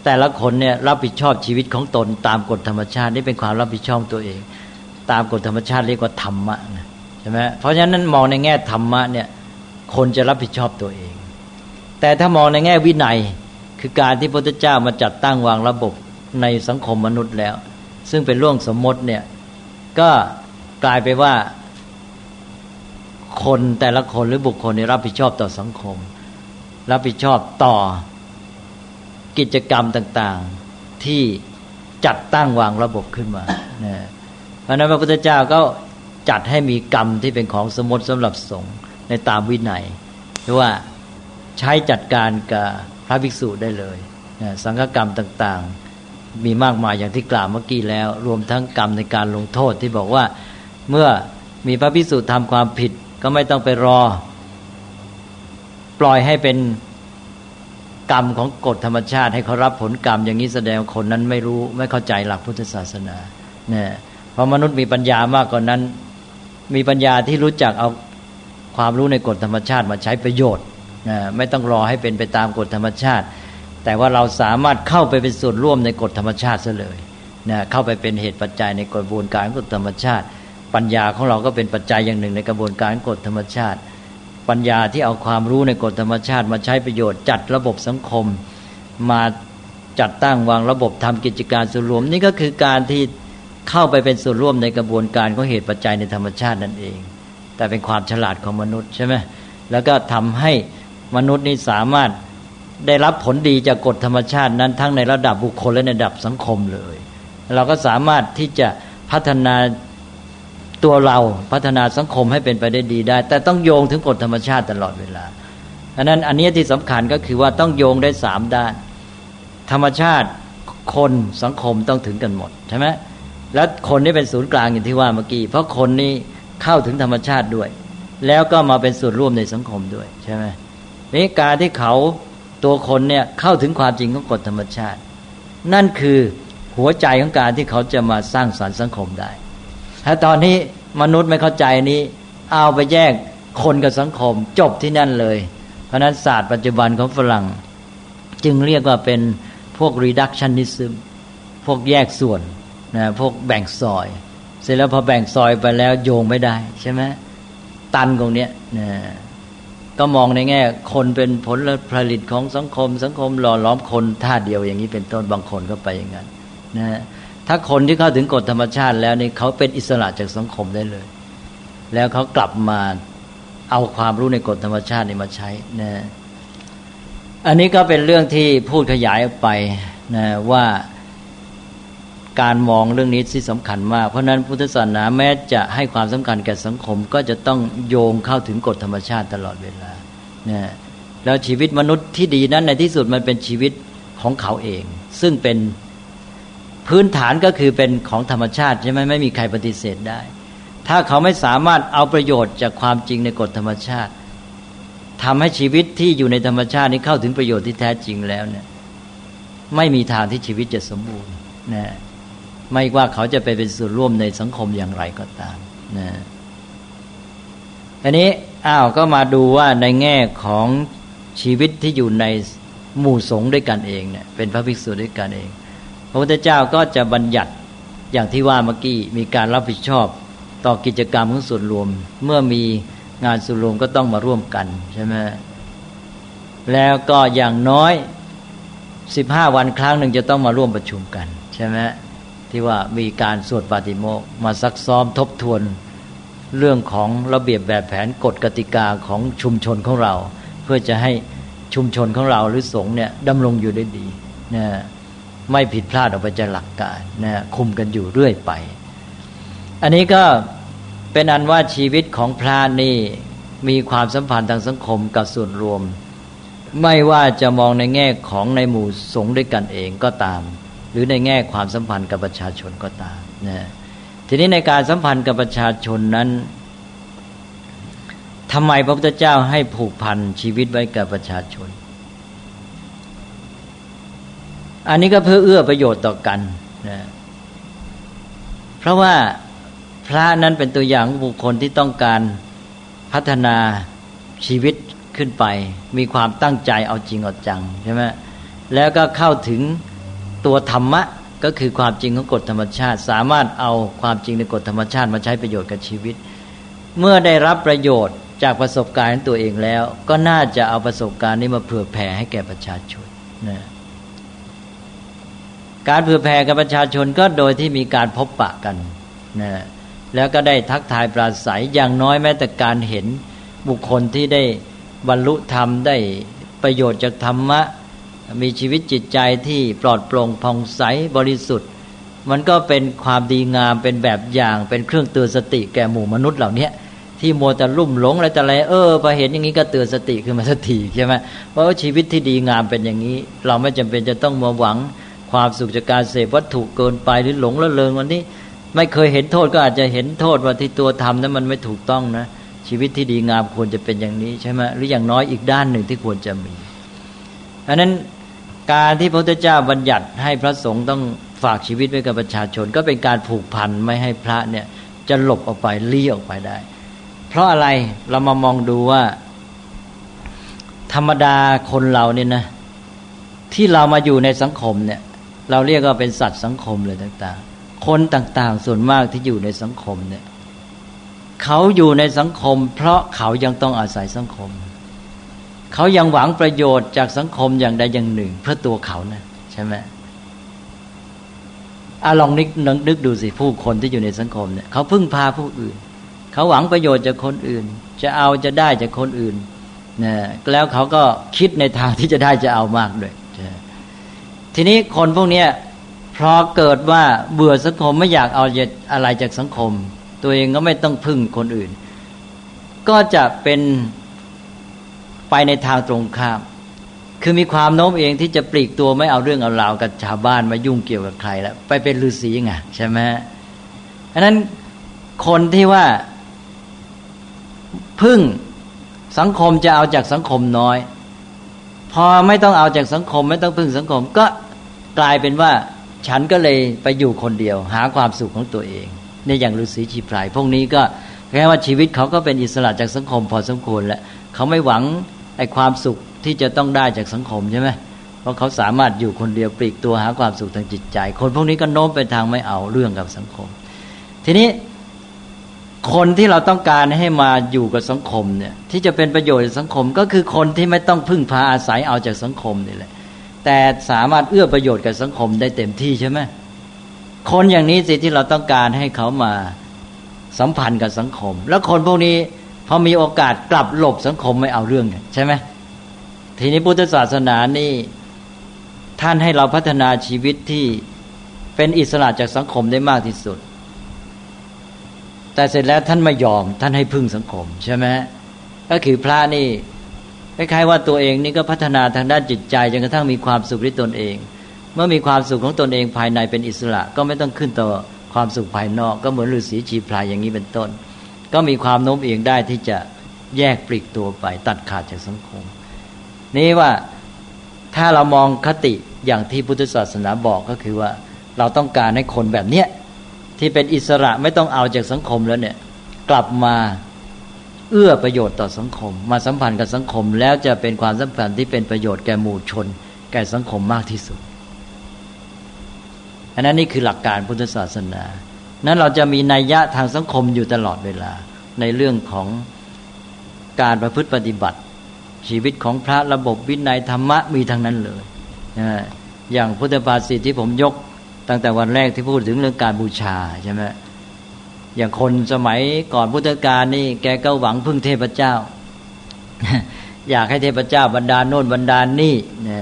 แต่ละคนเนี่ยรับผิดชอบชีวิตของตนตามกฎธรรมชาตินี่เป็นความรับผิดชอบตัวเองตามกฎธรรมชาติเรียกว่าธรรมะนะใช่ไหมเพราะฉะนั้นมองในแง่ธรรมะเนี่ยคนจะรับผิดชอบตัวเองแต่ถ้ามองในแง่วินัยคือการที่พระพุทธเจ้ามาจัดตั้งวางระบบในสังคมมนุษย์แล้วซึ่งเป็นเรื่องสมมติเนี่ยก็กลายไปว่าคนแต่ละคนหรือบุคคลเนี่ยรับผิดชอบต่อสังคมรับผิดชอบต่อกิจกรรมต่างๆที่จัดตั้งวางระบบขึ้นมานะเพราะนั้นพระพุทธเจ้าก็จัดให้มีกรรมที่เป็นของสมมติสำหรับสงฆ์ในตามวินัยหรือว่าใช้จัดการกับพระภิกษุได้เลยนะสังฆกรรมต่างๆมีมากมายอย่างที่กล่าวเมื่อกี้แล้วรวมทั้งกรรมในการลงโทษที่บอกว่าเมื่อมีพระภิกษุทำความผิดก็ไม่ต้องไปรอปล่อยให้เป็นกรรมของกฎธรรมชาติให้เขารับผลกรรมอย่างนี้แสดงคนนั้นไม่รู้ไม่เข้าใจหลักพุทธศาสนาเนี่ยเพราะมนุษย์มีปัญญามากกว่านั้นมีปัญญาที่รู้จักเอาความรู้ในกฎธรรมชาติมาใช้ประโยชน์นะไม่ต้องรอให้เป็นไปตามกฎธรรมชาติแต่ว่าเราสามารถเข้าไปเป็นส่วนร่วมในกฎธรรมชาติซะเลยนะเข้าไปเป็นเหตุปัจจัยในกระบวนการกฎธรรมชาติปัญญาของเราก็เป็นปัจจัยอย่างหนึ่งในกระบวนการกฎธรรมชาติปัญญาที่เอาความรู้ในกฎธรรมชาติมาใช้ประโยชน์จัดระบบสังคมมา จัดตั้งวางระบบทำกิจการส่วนรวมนี่ก็คือการที่เข้าไปเป็นส่วนร่วมในกระบวนการของเหตุปัจจัยในธรรมชาตินั่นเองแต่เป็นความฉลาดของมนุษย์ใช่ไหมแล้วก็ทำให้มนุษย์นี่สามารถได้รับผลดีจากกฎธรรมชาตินั้นทั้งในระดับบุคคลและในระดับสังคมเลยเราก็สามารถที่จะพัฒนาตัวเราพัฒนาสังคมให้เป็นไปได้ดีได้แต่ต้องโยงถึงกฎธรรมชาติตลอดเวลาอันนั้นอันนี้ที่สำคัญก็คือว่าต้องโยงได้สามด้านธรรมชาติคนสังคมต้องถึงกันหมดใช่ไหมแล้วคนนี่เป็นศูนย์กลางอย่างที่ว่าเมื่อกี้เพราะคนนี่เข้าถึงธรรมชาติด้วยแล้วก็มาเป็นส่วนร่วมในสังคมด้วยใช่ไหมนี่การที่เขาตัวคนเนี่ยเข้าถึงความจริงของกฎธรรมชาตินั่นคือหัวใจของการที่เขาจะมาสร้างสรรค์สังคมได้ถ้าตอนนี้มนุษย์ไม่เข้าใจนี้เอาไปแยกคนกับสังคมจบที่นั่นเลยเพราะนั้นศาสตร์ปัจจุบันของฝรั่งจึงเรียกว่าเป็นพวก reductionism พวกแยกส่วนนะพวกแบ่งซอยเสร็จแล้วพอแบ่งซอยไปแล้วโยงไม่ได้ใช่ไหมตันตรงเนี้ยนะก็มองในแง่คนเป็นผลผลิตของสังคมสังคมหล่อหลอมคนท่าเดียวอย่างนี้เป็นต้นบางคนก็ไปอย่างนั้นนะถ้าคนที่เข้าถึงกฎธรรมชาติแล้วนี่เขาเป็นอิสระจากสังคมได้เลยแล้วเขากลับมาเอาความรู้ในกฎธรรมชาตินี่มาใช้นะอันนี้ก็เป็นเรื่องที่พูดขยายออกไปนะว่าการมองเรื่องนี้ที่สำคัญมากเพราะนั้นพุทธศาสนาแม้จะให้ความสำคัญแก่สังคมก็จะต้องโยงเข้าถึงกฎธรรมชาติตลอดเวลานะแล้วชีวิตมนุษย์ที่ดีนั้นในที่สุดมันเป็นชีวิตของเขาเองซึ่งเป็นพื้นฐานก็คือเป็นของธรรมชาติใช่ไหมไม่มีใครปฏิเสธได้ถ้าเขาไม่สามารถเอาประโยชน์จากความจริงในกฎธรรมชาติทำให้ชีวิตที่อยู่ในธรรมชาตินี้เข้าถึงประโยชน์ที่แท้จริงแล้วเนี่ยไม่มีทางที่ชีวิตจะสมบูรณ์นะไม่ว่าเขาจะไปเป็นส่วนร่วมในสังคมอย่างไรก็ตามนะอันนี้อ้าวก็มาดูว่าในแง่ของชีวิตที่อยู่ในหมู่สงฆ์ด้วยกันเองเนี่ยเป็นพระภิกษุด้วยกันเองพระพุทธเจ้าก็จะบัญญัติอย่างที่ว่าเมื่อกี้มีการรับผิดชอบต่อกิจกรรมของส่วนรวมเมื่อมีงานส่วนรวมก็ต้องมาร่วมกันใช่ไหมแล้วก็อย่างน้อยสิบห้าวันครั้งหนึ่งจะต้องมาร่วมประชุมกันใช่ไหมที่ว่ามีการสวดปาฏิโมกข์มาซักซ้อมทบทวนเรื่องของระเบียบแบบแผนกฎกติกาของชุมชนของเราเพื่อจะให้ชุมชนของเราหรือสงฆ์เนี่ยดำรงอยู่ได้ดีนะไม่ผิดพลาดออกไปจากหลักการนะคุมกันอยู่เรื่อยไปอันนี้ก็เป็นอันว่าชีวิตของพระนี่มีความสัมพันธ์ทางสังคมกับส่วนรวมไม่ว่าจะมองในแง่ของในหมู่สงฆ์ด้วยกันเองก็ตามหรือในแง่ความสัมพันธ์กับประชาชนก็ตามนะทีนี้ในการสัมพันธ์กับประชาชนนั้นทำไมพระพุทธเจ้าให้ผูกพันชีวิตไว้กับประชาชนอันนี้ก็เพื่อเอื้อประโยชน์ต่อกันนะเพราะว่าพระนั้นเป็นตัวอย่างบุคคลที่ต้องการพัฒนาชีวิตขึ้นไปมีความตั้งใจเอาจริงเอาจังใช่ไหมแล้วก็เข้าถึงตัวธรรมะก็คือความจริงของกฎธรรมชาติสามารถเอาความจริงในกฎธรรมชาติมาใช้ประโยชน์กับชีวิตเมื่อได้รับประโยชน์จากประสบการณ์ของตัวเองแล้วก็น่าจะเอาประสบการณ์นี้มาเผื่อแผ่ให้แก่ประชาชนนะการเผื่อแผ่กับประชาชนก็โดยที่มีการพบปะกันนะแล้วก็ได้ทักทายปราศัยอย่างน้อยแม้แต่การเห็นบุคคลที่ได้บรรลุธรรมได้ประโยชน์จากธรรมะมีชีวิตจิตใจที่ปลอดโปร่งผ่องใสบริสุทธิ์มันก็เป็นความดีงามเป็นแบบอย่างเป็นเครื่องเตือนสติแก่หมู่มนุษย์เหล่านี้ที่มัวแต่ลุ่มหลงอะไรแต่ไรเออพอเห็นอย่างนี้ก็เตือนสติขึ้นมาสักทีใช่ไหมเพราะว่าชีวิตที่ดีงามเป็นอย่างนี้เราไม่จำเป็นจะต้องมาหวังความสุขจากการเสพวัตถุเกินไปหรือหลงละเลงวันนี้ไม่เคยเห็นโทษก็อาจจะเห็นโทษว่าที่ตัวทำนั้นมันไม่ถูกต้องนะชีวิตที่ดีงามควรจะเป็นอย่างนี้ใช่ไหมหรืออย่างน้อยอีกด้านหนึ่งที่ควรจะมีอันนั้นการที่พระพุทธเจ้าบัญญัติให้พระสงฆ์ต้องฝากชีวิตไว้กับประชาชนก็เป็นการผูกพันไม่ให้พระเนี่ยจะหลบออกไปลี้ออกไปได้เพราะอะไรเรามามองดูว่าธรรมดาคนเราเนี่ยนะที่เรามาอยู่ในสังคมเนี่ยเราเรียกว่าเป็นสัตว์สังคมเลยต่างๆคนต่างๆส่วนมากที่อยู่ในสังคมเนี่ยเขาอยู่ในสังคมเพราะเขายังต้องอาศัยสังคมเขายังหวังประโยชน์จากสังคมอย่างใดอย่างหนึ่งเพื่อตัวเขานะใช่ ช่ไหมอ่ะลองนึกนึกดูสิผู้คนที่อยู่ในสังคมเนี่ยเขาพึ่งพาผู้อื่นเขาหวังประโยชน์จากคนอื่นจะเอาจะได้จากคนอื่นนะแล้วเขาก็คิดในทางที่จะได้จะเอามากด้วยทีนี้คนพวกนี้พอเกิดว่าเบื่อสังคมไม่อยากเอาอะไรจากสังคมตัวเองก็ไม่ต้องพึ่งคนอื่นก็จะเป็นไปในทางตรงข้ามคือมีความโน้มเองที่จะปลีกตัวไม่เอาเรื่องเอาราวกับชาวบ้านมายุ่งเกี่ยวกับใครแล้วไปเป็นฤาษีไงใช่ไหมเพราะนั้นคนที่ว่าพึ่งสังคมจะเอาจากสังคมน้อยพอไม่ต้องเอาจากสังคมไม่ต้องพึ่งสังคมก็กลายเป็นว่าฉันก็เลยไปอยู่คนเดียวหาความสุขของตัวเองในอย่างฤาษีชีพรายพวกนี้ก็แค่ว่าชีวิตเขาก็เป็นอิสระจากสังคมพอสมควรแล้วเขาไม่หวังไอ้ความสุขที่จะต้องได้จากสังคมใช่ไหมเพราะเขาสามารถอยู่คนเดียวปลีกตัวหาความสุขทางจิตใจคนพวกนี้ก็โน้มไปทางไม่เอาเรื่องกับสังคมทีนี้คนที่เราต้องการให้มาอยู่กับสังคมเนี่ยที่จะเป็นประโยชน์กับสังคมก็คือคนที่ไม่ต้องพึ่งพาอาศัยเอาจากสังคมนี่แหละแต่สามารถเอื้อประโยชน์กับสังคมได้เต็มที่ใช่ไหมคนอย่างนี้สิที่เราต้องการให้เขามาสัมพันธ์กับสังคมแล้วคนพวกนี้พอมีโอกาสกลับหลบสังคมไม่เอาเรื่องใช่ไหมทีนี้พุทธศาสนานี่ท่านให้เราพัฒนาชีวิตที่เป็นอิสระจากสังคมได้มากที่สุดแต่เสร็จแล้วท่านไม่ยอมท่านให้พึ่งสังคมใช่ไหมก็คือพระนี่คล้ายๆว่าตัวเองนี่ก็พัฒนาทางด้านจิตใจจนกระทั่งมีความสุขในตนเองเมื่อมีความสุขของตนเองภายในเป็นอิสระก็ไม่ต้องขึ้นต่อความสุขภายนอกก็เหมือนฤาษีชีพรายอย่างนี้เป็นต้นก็มีความโน้มเอียงได้ที่จะแยกปลีกตัวไปตัดขาดจากสังคมนี่ว่าถ้าเรามองคติอย่างที่พุทธศาสนาบอกก็คือว่าเราต้องการให้คนแบบเนี้ยที่เป็นอิสระไม่ต้องเอาจากสังคมแล้วเนี่ยกลับมาเอื้อประโยชน์ต่อสังคมมาสัมพันธ์กับสังคมแล้วจะเป็นความสัมพันธ์ที่เป็นประโยชน์แก่หมู่ชนแก่สังคมมากที่สุดอันนั้นนี่คือหลักการพุทธศาสนานั้นเราจะมีนัยยะทางสังคมอยู่ตลอดเวลาในเรื่องของการประพฤติปฏิบัติชีวิตของพระระบบวินัยธรรมะมีทั้งนั้นเลยอย่างพุทธภาษิตที่ผมยกตั้งแต่วันแรกที่พูดถึงเรื่องการบูชาใช่ไหมอย่างคนสมัยก่อนพุทธกาลนี่แกก็หวังพึ่งเทพเจ้า อยากให้เทพเจ้าบรรดาลโน่นบรรดาลนี่นะ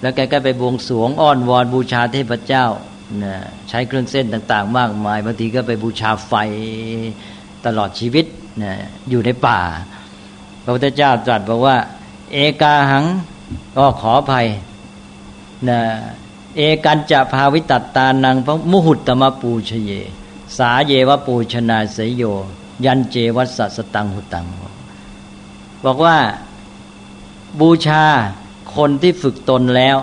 แล้วแกก็ไปบวงสรวงอ้อนวอนบูชาเทพเจ้านะใช้เครื่องเส้นต่างๆมากมายบางทีก็ไปบูชาไฟตลอดชีวิตนะอยู่ในป่าพระพุทธเจ้าตรัสบอกว่าเอกาหังก็ขออภัยนะเอกันจะภาวิตัตตานังพระมุหุตตมปูชเยสาเยวปูชนาเสยโยยันเจวัสสะสตังหุตังบอกว่าบูชาคนที่ฝึกตนแล้ว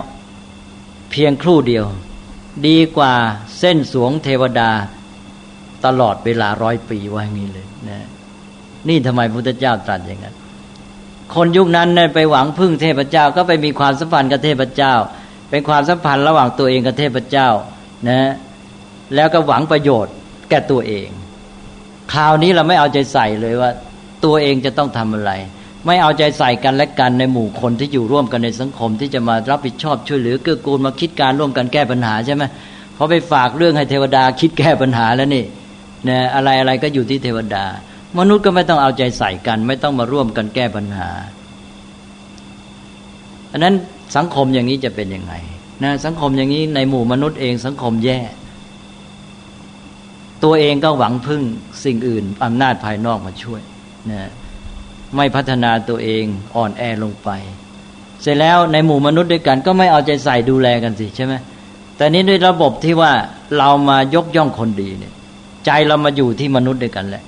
เพียงครู่เดียวดีกว่าเส้นสวงเทวดาตลอดเวลาร้อยปีว่าอย่างนี้เลยนะนี่ทำไมพุทธเจ้าตรัสอย่างนั้นคนยุคนั้นเนี่ยไปหวังพึ่งเทพเจ้าก็ไปมีความสัมพันธ์กับเทพเจ้าเป็นความสัมพันธ์ระหว่างตัวเองกับเทพเจ้านะแล้วก็หวังประโยชน์แก่ตัวเองคราวนี้เราไม่เอาใจใส่เลยว่าตัวเองจะต้องทำอะไรไม่เอาใจใส่กันและกันในหมู่คนที่อยู่ร่วมกันในสังคมที่จะมารับผิดชอบช่วยเหลือเกื้อกูลมาคิดการร่วมกันแก้ปัญหาใช่ไหมเพราะไปฝากเรื่องให้เทวดาคิดแก้ปัญหาแล้วนี่นะอะไรอะไรก็อยู่ที่เทวดามนุษย์ก็ไม่ต้องเอาใจใส่กันไม่ต้องมาร่วมกันแก้ปัญหาอันนั้นสังคมอย่างนี้จะเป็นยังไงนะสังคมอย่างนี้ในหมู่มนุษย์เองสังคมแย่ตัวเองก็หวังพึ่งสิ่งอื่นอำนาจภายนอกมาช่วยนะไม่พัฒนาตัวเองอ่อนแอลงไปเสร็จแล้วในหมู่มนุษย์ด้วยกันก็ไม่เอาใจใส่ดูแลกันสิใช่ไหมแต่นี้ด้วยระบบที่ว่าเรามายกย่องคนดีเนี่ยใจเรามาอยู่ที่มนุษย์ด้วยกันแหละ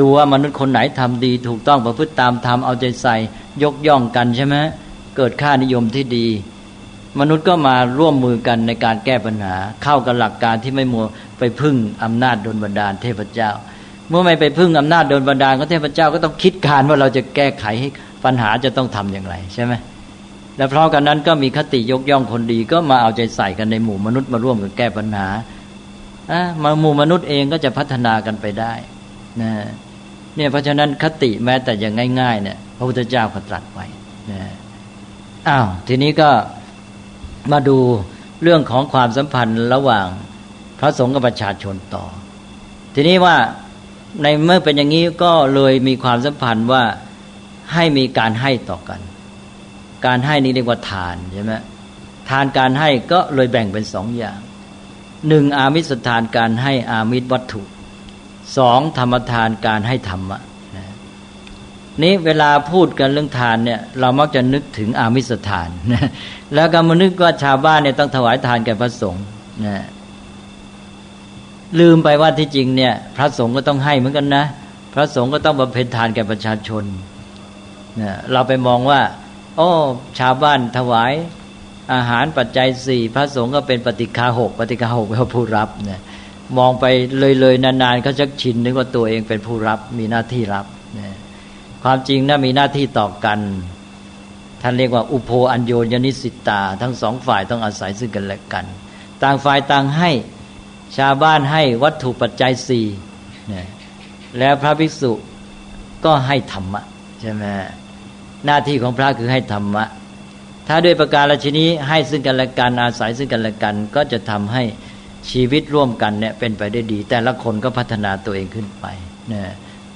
ดูว่ามนุษย์คนไหนทำดีถูกต้องประพฤติตามธรรมเอาใจใส่ยกย่องกันใช่ไหมเกิดค่านิยมที่ดีมนุษย์ก็มาร่วมมือกันในการแก้ปัญหาเข้ากับหลักการที่ไม่มัวไปพึ่งอำนาจโดนบันดาลเทพเจ้าเมื่อไม่ไปพึ่งอำนาจโดนบันดาลของเทพเจ้าก็ต้องคิดการว่าเราจะแก้ไขให้ปัญหาจะต้องทำอย่างไรใช่ไหมและเพราะกันนั้นก็มีคติยกย่องคนดีก็มาเอาใจใส่กันในหมู่มนุษย์มาร่วมกันแก้ปัญหาอ่ะมาหมู่มนุษย์เองก็จะพัฒนากันไปได้นะเนี่ยเพราะฉะนั้นคติแม้แต่อย่างง่ายๆเนี่ยพระพุทธเจ้าก็ตรัสไว้นะอ้าวทีนี้ก็ มาดูเรื่องของความสัมพันธ์ระหว่างพระสงฆ์กับประชาชนต่อทีนี้ว่าในเมื่อเป็นอย่างนี้ก็เลยมีความสัมพันธ์ว่าให้มีการให้ต่อกันการให้นี้เรียกว่าทานใช่ไหมทานการให้ก็เลยแบ่งเป็นสองอย่างหนึ่งอามิสทานการให้อามิสวัตถุสองธรรมทานการให้ธรรมะนี่เวลาพูดกันเรื่องทานเนี่ยเรามักจะนึกถึงอามิสทานนะแล้วก็มานึกว่าชาวบ้านเนี่ยต้องถวายทานแก่พระสงฆ์นะลืมไปว่าที่จริงเนี่ยพระสงฆ์ก็ต้องให้เหมือนกันนะพระสงฆ์ก็ต้องบำเพ็ญทานแก่ประชาชนนะเราไปมองว่าโอ้ชาวบ้านถวายอาหารปัจจัยสี่พระสงฆ์ก็เป็นปฏิฆาหกปฏิฆาหกเป็นผู้รับนะมองไปเลยๆนานๆเขาชักชินนึกว่าตัวเองเป็นผู้รับมีหน้าที่รับนะความจริงนะมีหน้าที่ต่อกันท่านเรียกว่าอุโภอัญโญญนิสิตาทั้งสองฝ่ายต้องอาศัยซึ่งกันและกันต่างฝ่ายต่างให้ชาวบ้านให้วัตถุปัจจัยสี่นะแล้วพระภิกษุก็ให้ธรรมะใช่ไหมหน้าที่ของพระคือให้ธรรมะถ้าด้วยประการฉะนี้ให้ซึ่งกันและกันอาศัยซึ่งกันและกันก็จะทำให้ชีวิตร่วมกันเนี่ยเป็นไปได้ดีแต่ละคนก็พัฒนาตัวเองขึ้นไปนะ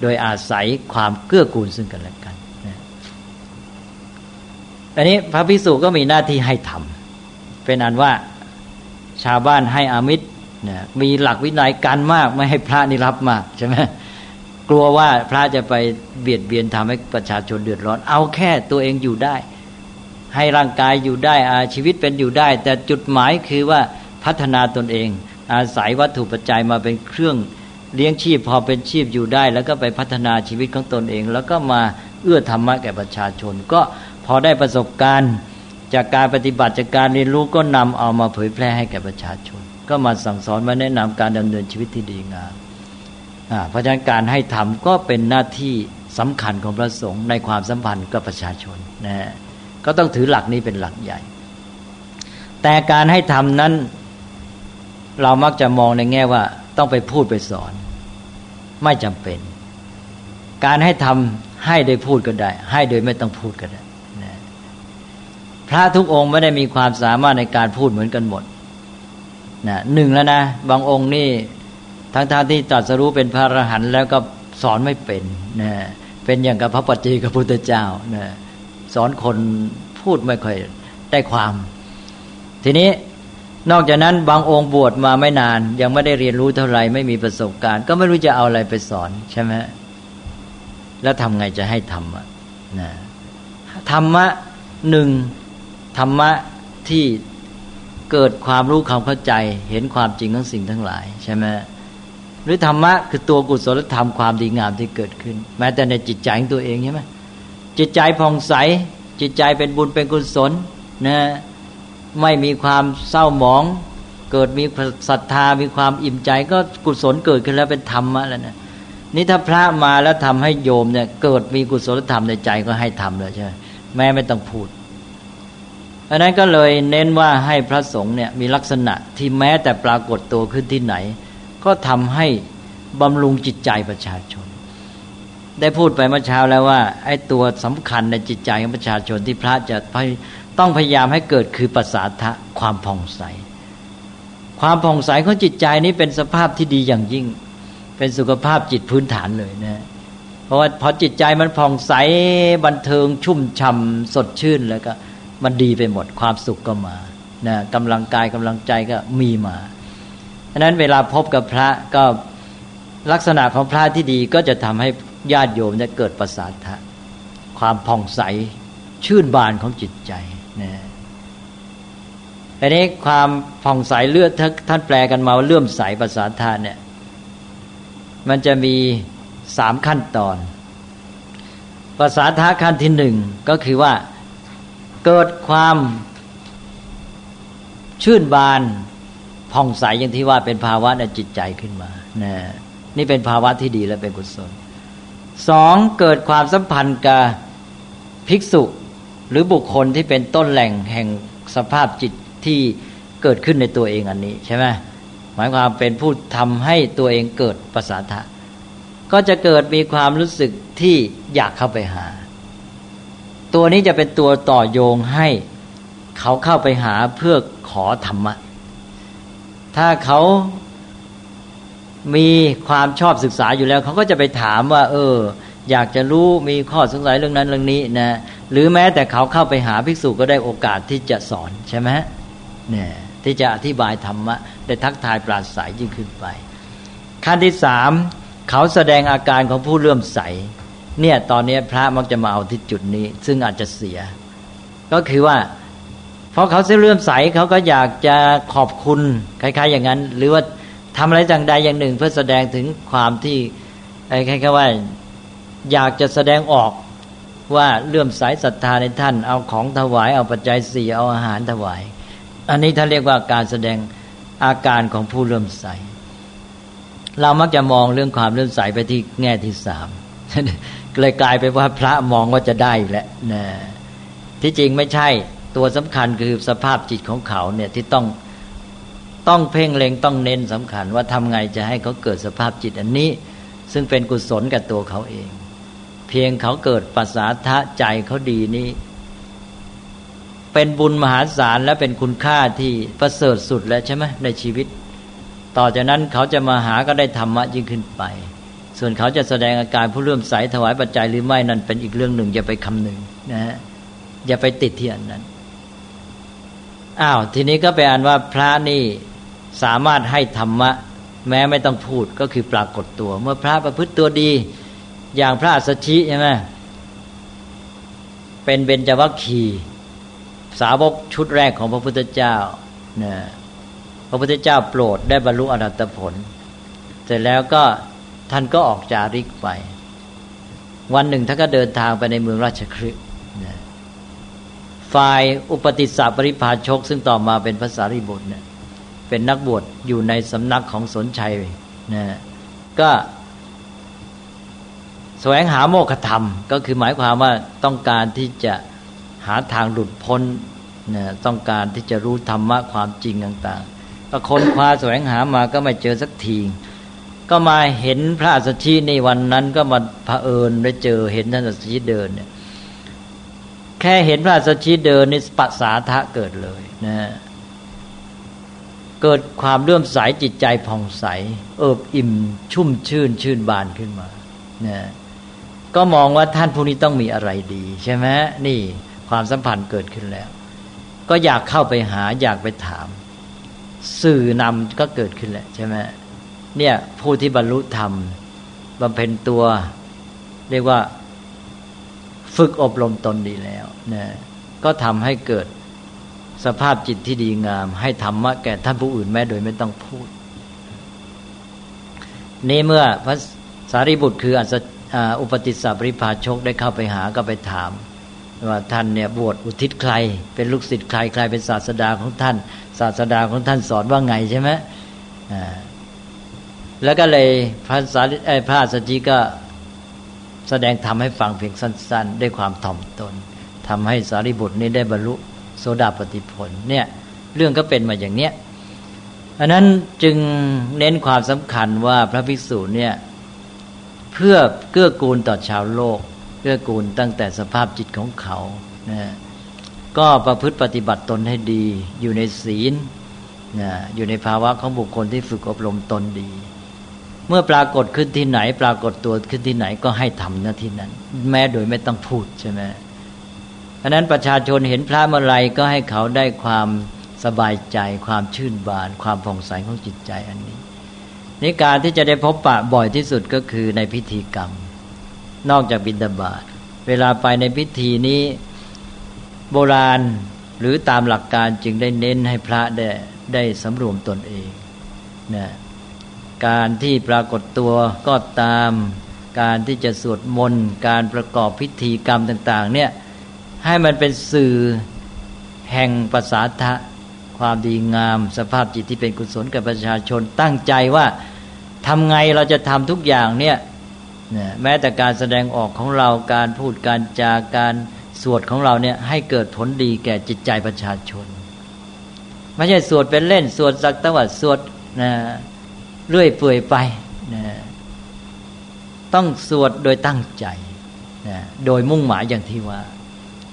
โดยอาศัยความเกื้อกูลซึ่งกันและกันนะอันนี้พระภิกษุก็มีหน้าที่ให้ธรรมเป็นอันว่าชาวบ้านให้อามิสนะมีหลักวินัยการมากไม่ให้พระนี่รับมากใช่ไหมกลัวว่าพระจะไปเบียดเบียนทำให้ประชาชนเดือดร้อนเอาแค่ตัวเองอยู่ได้ให้ร่างกายอยู่ได้ชีวิตเป็นอยู่ได้แต่จุดหมายคือว่าพัฒนาตนเองอาศัยวัตถุปัจจัยมาเป็นเครื่องเลี้ยงชีพพอเป็นชีพอยู่ได้แล้วก็ไปพัฒนาชีวิตของตนเองแล้วก็มาเอื้อธรรมะแก่ประชาชนก็พอได้ประสบการณ์จากการปฏิบัติจากการเรียนรู้ก็นำเอามาเผยแพร่ให้แก่ประชาชนก็มาสั่งสอนมาแนะนำการดำเนินชีวิตที่ดีงามเพราะฉะนั้นการให้ธรรมก็เป็นหน้าที่สำคัญของพระสงฆ์ในความสัมพันธ์กับประชาชนนะฮะก็ต้องถือหลักนี้เป็นหลักใหญ่แต่การให้ธรรมนั้นเรามักจะมองในแง่ว่าต้องไปพูดไปสอนไม่จำเป็นการให้ธรรมให้โดยพูดก็ได้ให้โดยไม่ต้องพูดก็ได้นะพระทุกองค์ไม่ได้มีความสามารถในการพูดเหมือนกันหมดนะหนึ่งแล้วนะบางองค์นี่ทั้งท่านที่ตรัสรู้เป็นพระอรหันต์แล้วก็สอนไม่เป็นนะเป็นอย่างกับพระปัจเจกพุทธเจ้านะสอนคนพูดไม่ค่อยได้ความทีนี้นอกจากนั้นบางองค์บวชมาไม่นานยังไม่ได้เรียนรู้เท่าไหร่ไม่มีประสบการณ์ก็ไม่รู้จะเอาอะไรไปสอนใช่ไหมแล้วทำไงจะให้ธรรมะนะธรรมะหนึ่งธรรมะที่เกิดความรู้ความเข้าใจเห็นความจริงของสิ่งทั้งหลายใช่ไหมหรือธรรมะคือตัวกุศลธรรมความดีงามที่เกิดขึ้นแม้แต่ในจิตใจของตัวเองใช่ไหมจิตใจผ่องใสจิตใจเป็นบุญเป็นกุศลนะไม่มีความเศร้าหมองเกิดมีศรัทธามีความอิ่มใจก็กุศลเกิดขึ้นแล้วเป็นธรรมะแล้วนะนี่ถ้าพระมาแล้วทำให้โยมเนี่ยเกิดมีกุศลธรรมในใจก็ให้ธรรมเลยใช่ไหมแม้ไม่ต้องพูดอันนั้นก็เลยเน้นว่าให้พระสงฆ์เนี่ยมีลักษณะที่แม้แต่ปรากฏตัวขึ้นที่ไหนก็ทำให้บำรุงจิตใจประชาชนได้พูดไปเมื่อเช้าแล้วว่าไอ้ตัวสำคัญในจิตใจของประชาชนที่พระจะต้องพยายามให้เกิดคือปัสสาทะความผ่องใสความผ่องใสของจิตใจนี้เป็นสภาพที่ดีอย่างยิ่งเป็นสุขภาพจิตพื้นฐานเลยนะเพราะว่าพอจิตใจมันผ่องใสบันเทิงชุ่มฉ่ำสดชื่นแล้วก็มันดีไปหมดความสุขก็มานะกำลังกายกำลังใจก็มีมาฉะนั้นเวลาพบกับพระก็ลักษณะของพระที่ดีก็จะทำให้ญาติโยมเนี่ยเกิดปัสสาทะความผ่องใสชื่นบานของจิตใจนะอันนี้ความผ่องใสเลือดท่านแปลกันมาว่าเลื่อมใสปัสสาทะเนี่ยมันจะมีสามขั้นตอนปัสสาทะขั้นที่หนึ่งก็คือว่าเกิดความชื่นบานผ่องใสอย่างที่ว่าเป็นภาวะในจิตใจขึ้นมานะนี่เป็นภาวะที่ดีและเป็นกุศลสองเกิดความสัมพันธ์กับภิกษุหรือบุคคลที่เป็นต้นแหล่งแห่งสภาพจิตที่เกิดขึ้นในตัวเองอันนี้ใช่ไหมหมายความเป็นผู้ทำให้ตัวเองเกิดปัสสาทะก็จะเกิดมีความรู้สึกที่อยากเข้าไปหาตัวนี้จะเป็นตัวต่อโยงให้ เขาเข้าไปหาเพื่อขอธรรมะถ้าเขามีความชอบศึกษาอยู่แล้วเขาก็จะไปถามว่าเอออยากจะรู้มีข้อสงสัยเรื่องนั้นเรื่องนี้นะหรือแม้แต่เขาเข้าไปหาภิกษุก็ได้โอกาสที่จะสอนใช่ไหมเนี่ยที่จะอธิบายธรรมะได้ทักทายปราศรัยยิ่งขึ้นไปขั้นที่สามเขาแสดงอาการของผู้เลื่อมใสเนี่ยตอนนี้พระมักจะมาเอาที่จุดนี้ซึ่งอาจจะเสียก็คือว่าเพราะเขาเลื่อมใสเขาก็อยากจะขอบคุณคล้ายๆอย่างนั้นหรือว่าทำอะไรจังใดอย่างหนึ่งเพื่อแสดงถึงความที่คล้ายๆว่าอยากจะแสดงออกว่าเลื่อมใสศรัทธาในท่านเอาของถวายเอาปัจจัยสี่เอาอาหารถวายอันนี้ท่านเรียกว่าการแสดงอาการของผู้เลื่อมใสเรามักจะมองเรื่องความเลื่อมใสไปที่แง่ที่สามเลยกลายไปว่าพระมองว่าจะได้แหละนะที่จริงไม่ใช่ตัวสำคัญคือสภาพจิตของเขาเนี่ยที่ต้องต้องเพ่งเล็งต้องเน้นสำคัญว่าทำไงจะให้เขาเกิดสภาพจิตอันนี้ซึ่งเป็นกุศลกับตัวเขาเองเพียงเขาเกิดปัสสาทะใจเขาดีนี้เป็นบุญมหาศาลและเป็นคุณค่าที่ประเสริฐสุดแล้วใช่ไหมในชีวิตต่อจากนั้นเขาจะมาหาก็ได้ธรรมะยิ่งขึ้นไปส่วนเขาจะแสดงอาการผู้เลื่อมใสถวายปัจจัยหรือไม่นั่นเป็นอีกเรื่องหนึ่งอย่าไปคำนึงนะฮะอย่าไปติดที่อันนั้นอ้าวทีนี้ก็ไปอ่านว่าพระนี่สามารถให้ธรรมะแม้ไม่ต้องพูดก็คือปรากฏตัวเมื่อพระประพฤติตัวดีอย่างพระอัสสชิใช่ไหมเป็นเบญจวัคคีย์สาวกชุดแรกของพระพุทธเจ้านะพระพุทธเจ้าโปรดได้บรรลุอรหัตผลเสร็จแล้วก็ท่านก็ออกจาริกไปวันหนึ่งท่านก็เดินทางไปในเมืองราชคฤห์นะฝ่ายอุปติสสะปริภาชกซึ่งต่อมาเป็นพระสารีบุตรเนี่ยเป็นนักบวชอยู่ในสำนักของสนชัยนะก็แสวงหาโมฆะธรรมก็คือหมายความว่าต้องการที่จะหาทางหลุดพ้นนะต้องการที่จะรู้ธรรมะความจริงต่างๆก็ค้นคว้าแสวงหามาก็ไม่เจอสักทีก็มาเห็นพระอัสสชิในวันนั้นก็มาเผอิญได้เจอเห็นท่านอัสสชิเดินเนี่ยแค่เห็นพระอัสสชิเดินนี่ปัสสาทะเกิดเลยนะเกิดความเลื่อมใสจิตใจผ่องใสเอิบอิ่มชุ่มชื่นชื่นบานขึ้นมานะก็มองว่าท่านผู้นี้ต้องมีอะไรดีใช่ไหมนี่ความสัมพันธ์เกิดขึ้นแล้วก็อยากเข้าไปหาอยากไปถามสื่อนำก็เกิดขึ้นแหละใช่ไหมเนี่ยผู้ที่บรรลุธรรมบำเพ็ญตัวเรียกว่าฝึกอบรมตนดีแล้วนะก็ทำให้เกิดสภาพจิตที่ดีงามให้ธรรมะแก่ท่านผู้อื่นแม้โดยไม่ต้องพูดนี่เมื่อพระสารีบุตรคืออุปติสสะปริภาชกได้เข้าไปหาก็ไปถามว่าท่านเนี่ยบวชอุทิศใครเป็นลูกศิษย์ใครใครเป็นศาสดาของท่านศาสดาของท่านสอนว่าไงใช่ไหมอ่าแล้วก็เลยพระสารีพระอัสสชิก็แสดงธรรมให้ฟังเพียงสั้นๆด้วยความถ่อมตนทำให้สารีบุตรนี้ได้บรรลุโสดาปัตติผลเนี่ยเรื่องก็เป็นมาอย่างเนี้ยอันนั้นจึงเน้นความสำคัญว่าพระภิกษุเนี่ยเพื่อเกื้อกูลต่อชาวโลกเกื้อกูลตั้งแต่สภาพจิตของเขานะก็ประพฤติปฏิบัติตนให้ดีอยู่ในศีลนะอยู่ในภาวะของบุคคลที่ฝึกอบรมตนดีเมื่อปรากฏขึ้นที่ไหนปรากฏตัวขึ้นที่ไหนก็ให้ทำหน้าที่นั้นแม้โดยไม่ต้องพูดใช่ไหมอันนั้นประชาชนเห็นพระเมื่อไรก็ให้เขาได้ความสบายใจความชื่นบานความผ่องใสของจิตใจอันนี้ในการที่จะได้พบปะบ่อยที่สุดก็คือในพิธีกรรมนอกจากบิณฑบาตเวลาไปในพิธีนี้โบราณหรือตามหลักการจึงได้เน้นให้พระได้ได้สำรวมตนเองนะการที่ปรากฏตัวก็ตามการที่จะสวดมนต์การประกอบพิธีกรรมต่างๆเนี่ยให้มันเป็นสื่อแห่งปัสสาทะความดีงามสภาพจิตที่เป็นกุศลกับประชาชนตั้งใจว่าทำไงเราจะทำทุกอย่างเนี่ยแม้แต่การแสดงออกของเราการพูดการจาการสวดของเราเนี่ยให้เกิดผลดีแก่จิตใจประชาชนไม่ใช่สวดเป็นเล่นสวดสักตะวัดสวดนะเรื่อยเปื่อยไปนะต้องสวดโดยตั้งใจนะโดยมุ่งหมายอย่างที่ว่า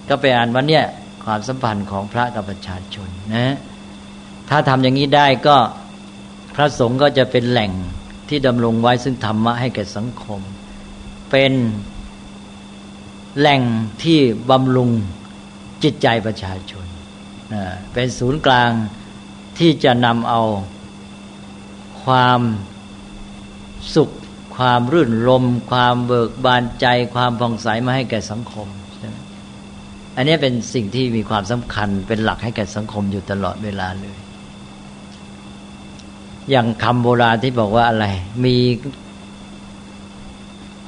ก็ไปอ่านว่าเนี่ย ความสัมพันธ์ของพระกับประชาชนนะถ้าทำอย่างนี้ได้ก็พระสงฆ์ก็จะเป็นแหล่งที่ดำรงไว้ซึ่งธรรมะให้แก่สังคมเป็นแหล่งที่บำรุงจิตใจประชาชนเป็นศูนย์กลางที่จะนำเอาความสุขความรื่นรมย์ความเบิกบานใจความผ่องใสมาให้แก่สังคมอันนี้เป็นสิ่งที่มีความสำคัญเป็นหลักให้แก่สังคมอยู่ตลอดเวลาเลยอย่างคำโบราณที่บอกว่าอะไรมี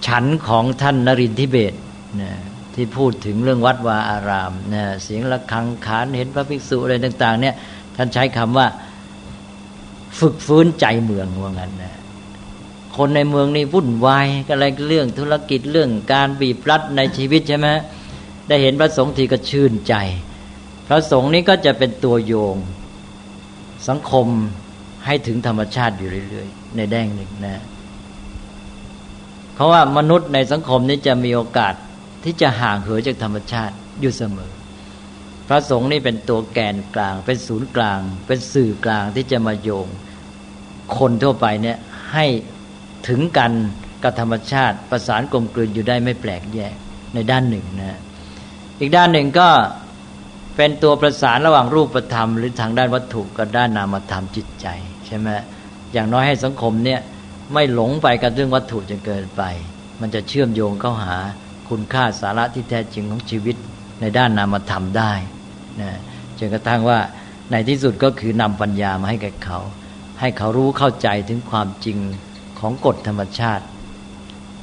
ฉันของท่านนรินทิเบศนะที่พูดถึงเรื่องวัดวาอารามนะเสียงระฆังขานเห็นพระภิกษุอะไรต่างๆเนี่ยท่านใช้คำว่าฝึกฟื้นใจเมืองว่างั้นนะคนในเมืองนี่วุ่นวายกับอะไรเรื่องธุรกิจเรื่องการบีบรัดในชีวิตใช่ไหมได้เห็นพระสงฆ์ทีก็ชื่นใจพระสงฆ์นี้ก็จะเป็นตัวโยงสังคมให้ถึงธรรมชาติอยู่เรื่อยๆในแดงหนึ่งนะเพราะว่ามนุษย์ในสังคมนี้จะมีโอกาสที่จะห่างเหินจากธรรมชาติอยู่เสมอพระสงฆ์นี่เป็นตัวแกนกลางเป็นศูนย์กลางเป็นสื่อกลางที่จะมาโยงคนทั่วไปเนี่ยให้ถึงกันกับธรรมชาติประสานกลมกลืนอยู่ได้ไม่แปลกแยกในด้านหนึ่งนะอีกด้านหนึ่งก็เป็นตัวประสานระหว่างรูปธรรมหรือทางด้านวัตถุกับด้านนามธรรมจิตใจใช่ไหมอย่างน้อยให้สังคมเนี่ยไม่หลงไปกับเรื่องวัตถุจนเกินไปมันจะเชื่อมโยงเข้าหาคุณค่าสาระที่แท้จริงของชีวิตในด้านนามธรรมได้นะจนกระทั่งว่าในที่สุดก็คือนำปัญญามาให้แก่เขาให้เขารู้เข้าใจถึงความจริงของกฎธรรมชาติ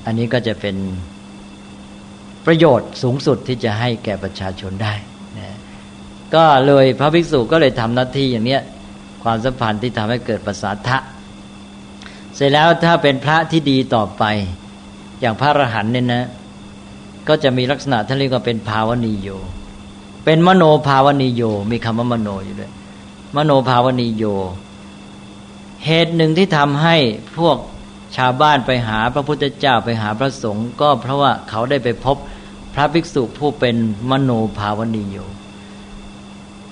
อันนี้ก็จะเป็นประโยชน์สูงสุดที่จะให้แก่ประชาชนได้นะก็เลยพระภิกษุก็เลยทำหน้าที่อย่างนี้ความสัมพันธ์ที่ทำให้เกิดประสาทะเสร็จแล้วถ้าเป็นพระที่ดีต่อไปอย่างพระอรหันต์เนี่ยนะก็จะมีลักษณะท่านเรียกว่าเป็นภาวนีโยเป็นมโนภาวนีโยมีคำว่ามโนอยู่ด้วยมโนภาวนีโยเหตุหนึ่งที่ทำให้พวกชาวบ้านไปหาพระพุทธเจ้าไปหาพระสงฆ์ก็เพราะว่าเขาได้ไปพบพระภิกษุผู้เป็นมโนภาวนีโย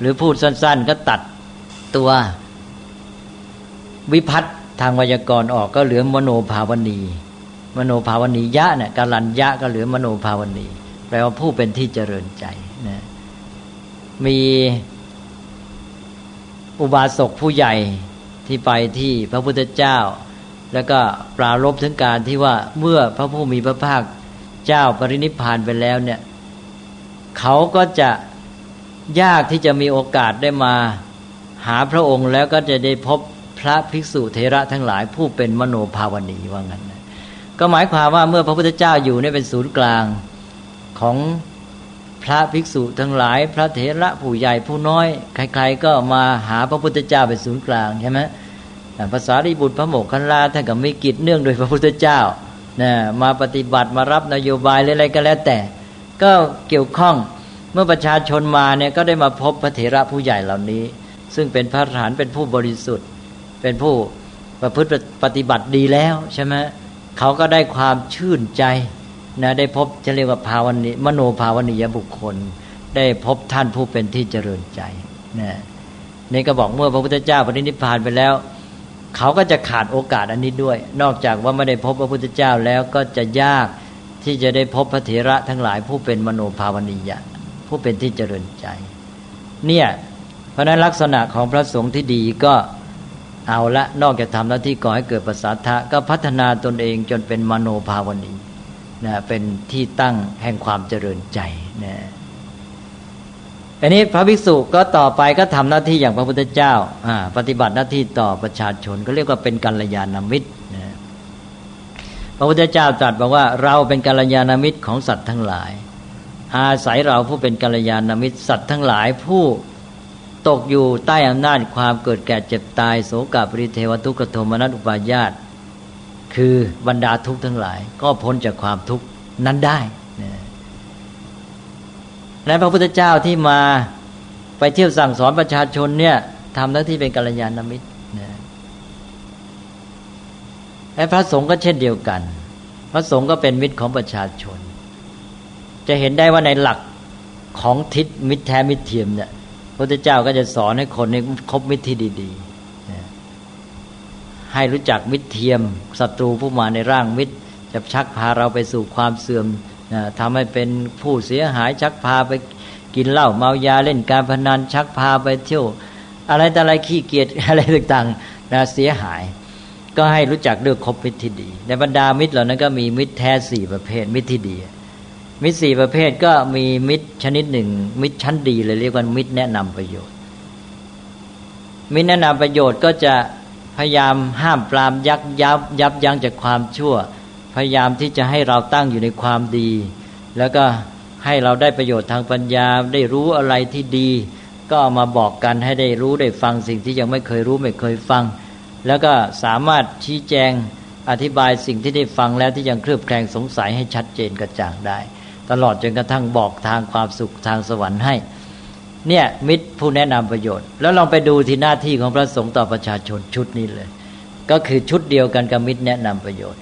หรือพูดสั้นๆก็ตัดตัววิภัตทางไวยากรณ์ออกก็เหลือมโนภาวนีมโนภาวนียะเนี่ยกาลัญญะก็เหลือมโนภาวนีแปลว่าผู้เป็นที่เจริญใจนะมีอุบาสกผู้ใหญ่ที่ไปที่พระพุทธเจ้าแล้วก็ปรารภถึงการที่ว่าเมื่อพระผู้มีพระภาคเจ้าปรินิพพานไปแล้วเนี่ยเขาก็จะยากที่จะมีโอกาสได้มาหาพระองค์แล้วก็จะได้พบพระภิกษุเถระทั้งหลายผู้เป็นมโนภาวนีว่างั้นนะก็หมายความว่าเมื่อพระพุทธเจ้าอยู่เนี่ยเป็นศูนย์กลางของพระภิกษุทั้งหลายพระเถระผู้ใหญ่ผู้น้อยใครๆก็มาหาพระพุทธเจ้าเป็นศูนย์กลางใช่ไหมภาษาริบุตรพระโมคคัลลาท่านก็มีกิจเนื่องโดยพระพุทธเจ้านะมาปฏิบัติมารับนโยบายอะไรก็แล้วแต่ก็เกี่ยวข้องเมื่อประชาชนมาเนี่ยก็ได้มาพบพระเถระผู้ใหญ่เหล่านี้ซึ่งเป็นพระอรหันต์เป็นผู้บริสุทธิ์เป็นผู้ประพฤติปฏิบัติดีแล้วใช่ไหมเขาก็ได้ความชื่นใจนะได้พบจะเรียกว่าภาวนิมโนภาวนิยบุคคลได้พบท่านผู้เป็นที่เจริญใจนะนี่ก็บอกเมื่อพระพุทธเจ้าปรินิพพานไปแล้วเขาก็จะขาดโอกาสอันนี้ด้วยนอกจากว่าไม่ได้พบพระพุทธเจ้าแล้วก็จะยากที่จะได้พบพระเถระทั้งหลายผู้เป็นมโนภาวนิยะผู้เป็นที่เจริญใจเนี่ยเพราะนั้นลักษณะของพระสงฆ์ที่ดีก็เอาละนอกจากทำหน้าที่ก่อให้เกิดประสาทะก็พัฒนาตนเองจนเป็นมโนภาวนีนะเป็นที่ตั้งแห่งความเจริญใจนะอันนี้พระภิกษุก็ต่อไปก็ทำหน้าที่อย่างพระพุทธเจ้าปฏิบัติหน้าที่ต่อประชาชนก็เรียกว่าเป็นกัลยาณมิตรนะพระพุทธเจ้าตรัสบอกว่าเราเป็นกัลยาณมิตรของสัตว์ทั้งหลายอาศัยเราผู้เป็นกัลยาณมิตรสัตว์ทั้งหลายผู้ตกอยู่ใต้อำนาจความเกิดแก่เจ็บตายโศกปริเทวทุกขโทมนัสอุปาญาตคือบรรดาทุกข์ทั้งหลายก็พ้นจากความทุกข์นั้นได้นะและพระพุทธเจ้าที่มาไปเที่ยวสั่งสอนประชาชนเนี่ยทำหน้าที่เป็นกัลยาณมิตรนะและพระสงฆ์ก็เช่นเดียวกันพระสงฆ์ก็เป็นมิตรของประชาชนจะเห็นได้ว่าในหลัก ของทิฏฐิมิตรแท้มิตรเทียมเนี่ยพระพุทธเจ้าก็จะสอนให้คนเนี่ยคบมิตรที่ดีๆให้รู้จักมิตรเทียมศัตรูผู้มาในร่างมิตรจะชักพาเราไปสู่ความเสื่อมทำให้เป็นผู้เสียหายชักพาไปกินเหล้าเมายาเล่นการพนันชักพาไปเที่ยวอะไรแต่อะไรขี้เกียจอะไรต่างๆนะเสียหายก็ให้รู้จักเลือกคบมิตรที่ดีในบรรดามิตรเหล่านั้นก็มีมิตรแท้สี่ประเภทมิตรที่ดีมิตรสี่ประเภทก็มีมิตรชนิดหนึ่งมิตรชั้นดีเลยเรียกว่ามิตรแนะนำประโยชน์มิตรแนะนำประโยชน์ก็จะพยายามห้ามปรามยักยับยับยั้งจากความชั่วพยายามที่จะให้เราตั้งอยู่ในความดีแล้วก็ให้เราได้ประโยชน์ทางปัญญาได้รู้อะไรที่ดีก็เอามาบอกกันให้ได้รู้ได้ฟังสิ่งที่ยังไม่เคยรู้ไม่เคยฟังแล้วก็สามารถชี้แจงอธิบายสิ่งที่ได้ฟังแล้วที่ยังเคลือบแคลงสงสัยให้ชัดเจนกระจ่างได้ตลอดจนกระทั่งบอกทางความสุขทางสวรรค์ให้เนี่ยมิตรผู้แนะนำประโยชน์แล้วลองไปดูที่หน้าที่ของพระสงฆ์ต่อประชาชนชุดนี้เลยก็คือชุดเดียวกันกับมิตรแนะนำประโยชน์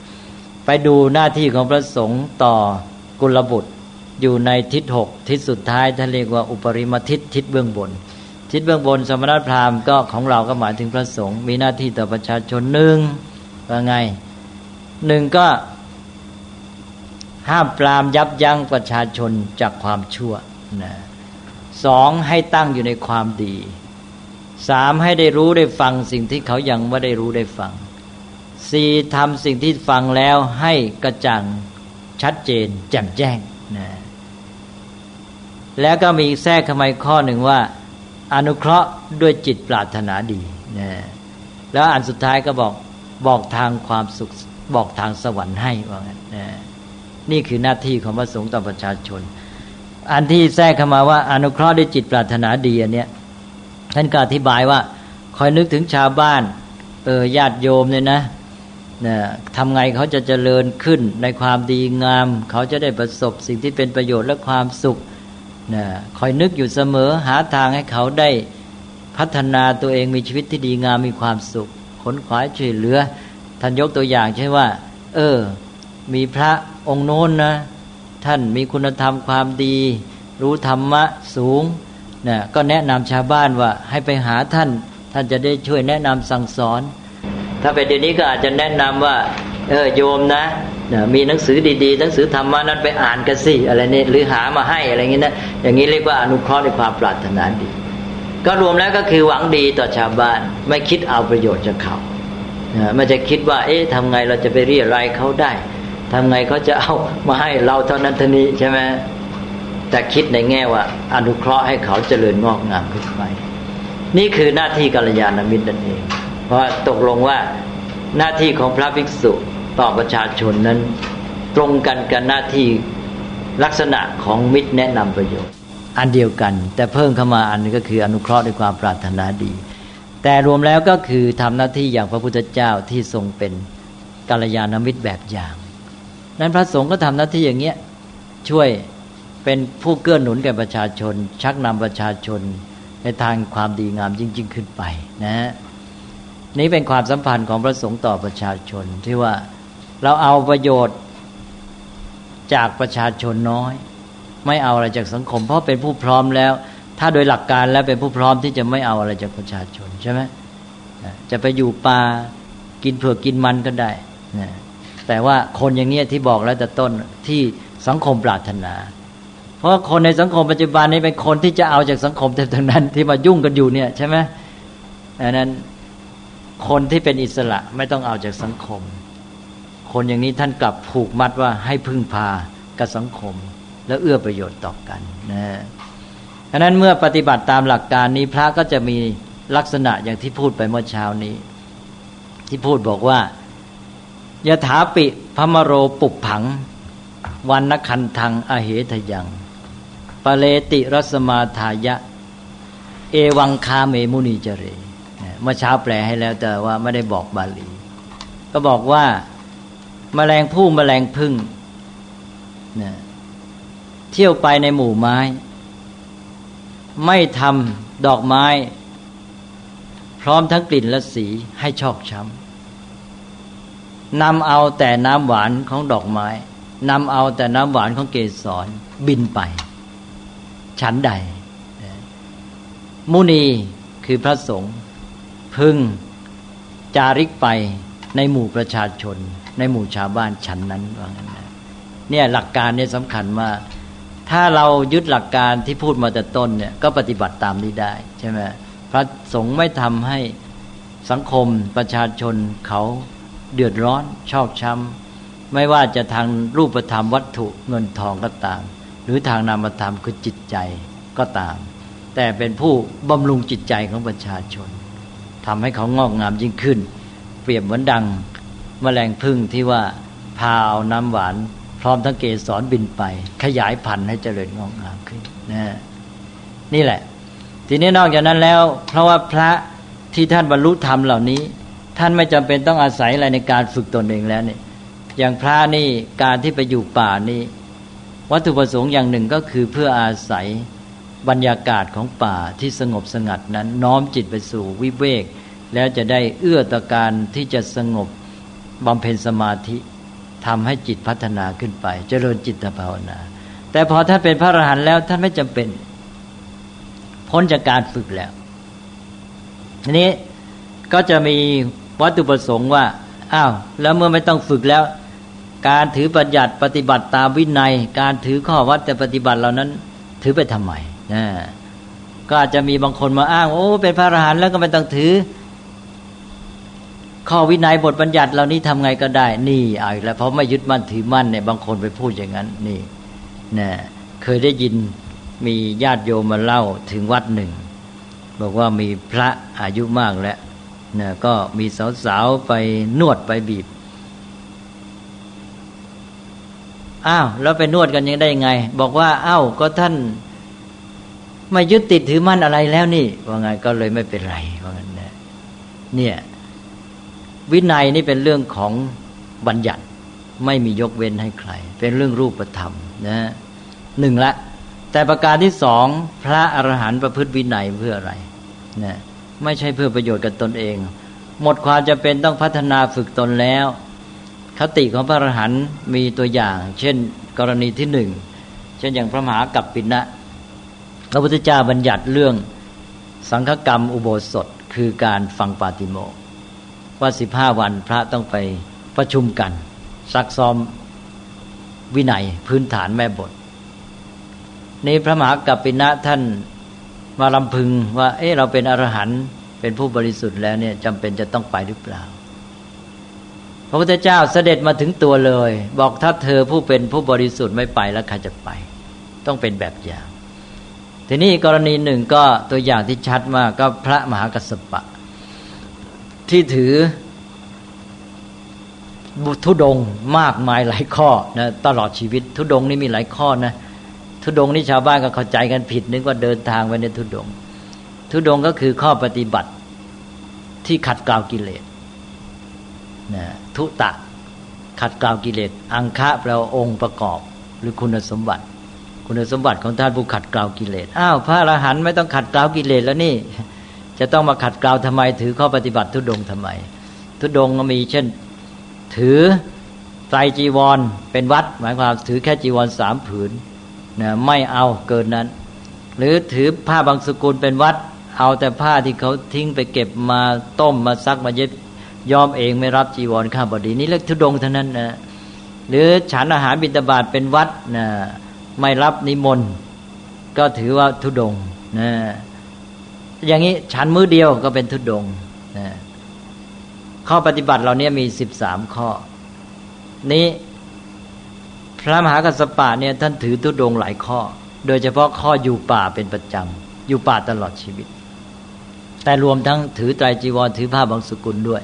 ไปดูหน้าที่ของพระสงฆ์ต่อกุลบุตรอยู่ในทิศหกทิศสุดท้ายท่านเรียกว่าอุปริมทิศทิศเบื้องบนทิศเบื้องบนสมณพราหมณ์ก็ของเราก็หมายถึงพระสงฆ์มีหน้าที่ต่อประชาชนหนึ่งว่าไงหนึ่งก็ห้ามปรามยับยั้งประชาชนจากความชั่วนะสองให้ตั้งอยู่ในความดีสามให้ได้รู้ได้ฟังสิ่งที่เขายังไม่ได้รู้ได้ฟังสี่ทำสิ่งที่ฟังแล้วให้กระจ่างชัดเจนแจ่มแจ้งนะแล้วก็มีแทรกเข้ามาข้อหนึ่งว่าอนุเคราะห์ด้วยจิตปรารถนาดีนะแล้วอันสุดท้ายก็บอกบอกทางความสุขบอกทางสวรรค์ให้ว่างั้นนะนี่คือหน้าที่ของพระสงฆ์ต่อประชาชนอันที่แทรกเข้ามาว่าอนุเคราะห์ด้วยจิตปรารถนาดีอันเนี้ยท่านก็อธิบายว่าคอยนึกถึงชาวบ้านเออญาติโยมเนี่ยนะนะทำไงเขาจะเจริญขึ้นในความดีงามเขาจะได้ประสบสิ่งที่เป็นประโยชน์และความสุขนะคอยนึกอยู่เสมอหาทางให้เขาได้พัฒนาตัวเองมีชีวิตที่ดีงามมีความสุขขนขวายช่วยเหลือท่านยกตัวอย่างใช่ว่าเออมีพระองค์โน้นนะท่านมีคุณธรรมความดีรู้ธรรมะสูงนะก็แนะนำชาวบ้านว่าให้ไปหาท่านท่านจะได้ช่วยแนะนำสั่งสอนถ้าเป็นเดี๋ยวนี้ก็อาจจะแนะนำว่าเออโยมนะมีหนังสือดีๆหนังสือธรรมะนั้นไปอ่านกันสิอะไรนี่หรือหามาให้อะไรอย่างนี้นะอย่างนี้เรียกว่าอนุเคราะห์ในความปรารถนาดีก็รวมแล้วก็คือหวังดีต่อชาวบ้านไม่คิดเอาประโยชน์จากเขาไม่จะคิดว่าเอ๊ะทำไงเราจะไปเรียรายเขาได้ทำไงเขาจะเอามาให้เราเท่านั้นเท่านี้ใช่ไหมแต่คิดในแง่ว่าอนุเคราะห์ให้เขาเจริญงอกงามขึ้นไปนี่คือหน้าที่กัลยาณมิตรนั่นเองเพราะตกลงว่าหน้าที่ของพระภิกษุต่อประชาชนนั้นตรงกันกับหน้าที่ลักษณะของมิตรแนะนำประโยชน์อันเดียวกันแต่เพิ่มเข้ามาอันนี้ก็คืออนุเคราะห์ด้วยความปรารถนาดีแต่รวมแล้วก็คือทำหน้าที่อย่างพระพุทธเจ้าที่ทรงเป็นกัลยาณมิตรแบบอย่างนั้นพระสงฆ์ก็ทำหน้าที่อย่างเงี้ยช่วยเป็นผู้เกื้อหนุนแก่ประชาชนชักนำประชาชนในทางความดีงามยิ่งๆขึ้นไปนะฮะนี้เป็นความสัมพันธ์ของพระสงฆ์ต่อประชาชนที่ว่าเราเอาประโยชน์จากประชาชนน้อยไม่เอาอะไรจากสังคมเพราะเป็นผู้พร้อมแล้วถ้าโดยหลักการแล้วเป็นผู้พร้อมที่จะไม่เอาอะไรจากประชาชนใช่ไหมจะไปอยู่ป่ากินเผือกกินมันก็ได้แต่ว่าคนอย่างนี้ที่บอกแล้วแต่ต้นที่สังคมปรารถนาเพราะคนในสังคมปัจจุบันนี้เป็นคนที่จะเอาจากสังคมเต็มทั้งนั้นที่มายุ่งกันอยู่เนี่ยใช่ไหมดังนั้นคนที่เป็นอิสระไม่ต้องเอาจากสังคมคนอย่างนี้ท่านกลับผูกมัดว่าให้พึ่งพากับสังคมและเอื้อประโยชน์ต่อกันนะฉะนั้นเมื่อปฏิบัติตามหลักการนี้พระก็จะมีลักษณะอย่างที่พูดไปเมื่อเช้านี้ที่พูดบอกว่ายถาปิภมโรปุปผังวันนคันทังอเหทยังปะเลติรัสมาทายะเอวังคาเมมุนีเจเรเมื่อเช้าแปลให้แล้วแต่ว่าไม่ได้บอกบาลีก็บอกว่าแมลงผู้แมลงพึ่งนะเที่ยวไปในหมู่ไม้ไม่ทำดอกไม้พร้อมทั้งกลิ่นและสีให้ชอกช้ำนำเอาแต่น้ำหวานของดอกไม้นำเอาแต่น้ำหวานของเกสรบินไป ฉันใดมุนีคือพระสงฆ์พึงจาริกไปในหมู่ประชาชนในหมู่ชาวบ้านฉันนั้นว่างั้นนะเนี่ยหลักการเนี่ยสำคัญว่าถ้าเรายึดหลักการที่พูดมาแต่ต้นเนี่ยก็ปฏิบัติตามนี้ได้ใช่ไหมพระสงฆ์ไม่ทำให้สังคมประชาชนเขาเดือดร้อนชอกช้ำไม่ว่าจะทางรูปธรรมวัตถุเงินทองก็ตามหรือทางนามธรรมคือจิตใจก็ตามแต่เป็นผู้บำรุงจิตใจของประชาชนทำให้เขางอกงามยิ่งขึ้นเปรียบเหมือนดังแมลงผึ้งที่ว่าพาเอาน้ำหวานพร้อมทั้งเกสรบินไปขยายพันธุ์ให้เจริญงอกงามขึ้นนะนี่แหละทีนี้นอกจากนั้นแล้วเพราะว่าพระที่ท่านบรรลุธรรมเหล่านี้ท่านไม่จำเป็นต้องอาศัยอะไรในการฝึกตนเองแล้วเนี่ยอย่างพระนี่การที่ไปอยู่ป่านี่วัตถุประสงค์อย่างหนึ่งก็คือเพื่ออาศัยบรรยากาศของป่าที่สงบสงัดนั้นน้อมจิตไปสู่วิเวกแล้วจะได้เอื้อต่อการที่จะสงบบำเพ็ญสมาธิทำให้จิตพัฒนาขึ้นไปเจริญจิตภาวนาแต่พอท่านเป็นพระอรหันต์แล้วท่านไม่จำเป็นพ้นจากการฝึกแล้วอันนี้ก็จะมีวัตถุประสงค์ว่าอ้าวแล้วเมื่อไม่ต้องฝึกแล้วการถือปฏิบัติปฏิบัติตามวินัยการถือข้อวัดแต่ปฏิบัติเหล่านั้นถือไปทำไมนะก็อาจจะมีบางคนมาอ้างโอ้เป็นพระอรหันต์แล้วก็ไม่ต้องถือข้อวินัยบทบัญญัติเหล่านี้ทำไงก็ได้นี่เอาอีกแล้วเพราะไม่ยึดมั่นถือมั่นเนี่ยบางคนไปพูดอย่างนั้นนี่นะเคยได้ยินมีญาติโยมมาเล่าถึงวัดหนึ่งบอกว่ามีพระอายุมากแล้วนะก็มีสาวๆไปนวดไปบีบอ้าวแล้วไปนวดกันยังได้ไงบอกว่าอ้าวก็ท่านไม่ยึดติดถือมั่นอะไรแล้วนี่ว่าไงก็เลยไม่เป็นไรว่างั้นนะเนี่ยวินัยนี่เป็นเรื่องของบัญญัติไม่มียกเว้นให้ใครเป็นเรื่องรูปธรรมนะหนึ่งละแต่ประการที่สองพระอรหันต์ประพฤติวินัยเพื่ออะไรนะไม่ใช่เพื่อประโยชน์กับตนเองหมดความจำเป็นต้องพัฒนาฝึกตนแล้วคติของพระอรหันต์มีตัวอย่างเช่นกรณีที่หนึ่งเช่นอย่างพระมหากัปปินะพระพุทธเจ้าบัญญัติเรื่องสังฆกรรมอุโบสถคือการฟังปาติโมกข์ว่าสิบห้าวันพระต้องไปประชุมกันซักซ้อมวินัยพื้นฐานแม่บทนี้พระมหากัปปินะท่านมาลำพึงว่าเอ๊ะเราเป็นอรหันต์เป็นผู้บริสุทธิ์แล้วเนี่ยจำเป็นจะต้องไปหรือเปล่าพระพุทธเจ้าเสด็จมาถึงตัวเลยบอกถ้าเธอผู้เป็นผู้บริสุทธิ์ไม่ไปแล้วใครจะไปต้องเป็นแบบอย่างทีนี้กรณีหนึ่งก็ตัวอย่างที่ชัดมากก็พระมหากัสสปะที่ถือธุดงค์มากมายหลายข้อนะตลอดชีวิตธุดงค์นี่มีหลายข้อนะธุดงค์นี่ชาวบ้านก็เข้าใจกันผิดนึกว่าเดินทางไปในธุดงค์ธุดงค์ก็คือข้อปฏิบัติที่ขัดเกลากิเลสนะทุตะขัดเกลากิเลสอังคะแปลว่าองค์ประกอบหรือคุณสมบัติคุณสมบัติของท่านผู้ขัดเกลากิเลสอ้าวพระอรหันต์ไม่ต้องขัดเกลากิเลสแล้วนี่จะต้องมาขัดเกลาทำไมถือข้อปฏิบัติธุดงค์ทำไมธุดงค์ก็มีเช่นถือไตรจีวรเป็นวัดหมายความถือแค่จีวรสามผืนนะไม่เอาเกินนั้นหรือถือผ้าบางสกุลเป็นวัดเอาแต่ผ้าที่เขาทิ้งไปเก็บมาต้มมาซักมาเย็บย้อมเองไม่รับจีวรข้าบดีนี่เรียกธุดงค์เท่านั้นนะหรือฉันอาหารบิณฑบาตเป็นวัดนะไม่รับนิมนต์ก็ถือว่าธุดงค์นะอย่างนี้ฉันมื้อเดียวก็เป็นธุดงค์นะข้อปฏิบัติเราเนี่ยมีสิบสามข้อนี้พระมหากัสสปะเนี่ยท่านถือธุดงค์หลายข้อโดยเฉพาะข้ออยู่ป่าเป็นประจำอยู่ป่าตลอดชีวิตแต่รวมทั้งถือไตรจีวรถือผ้าบางสกุลด้วย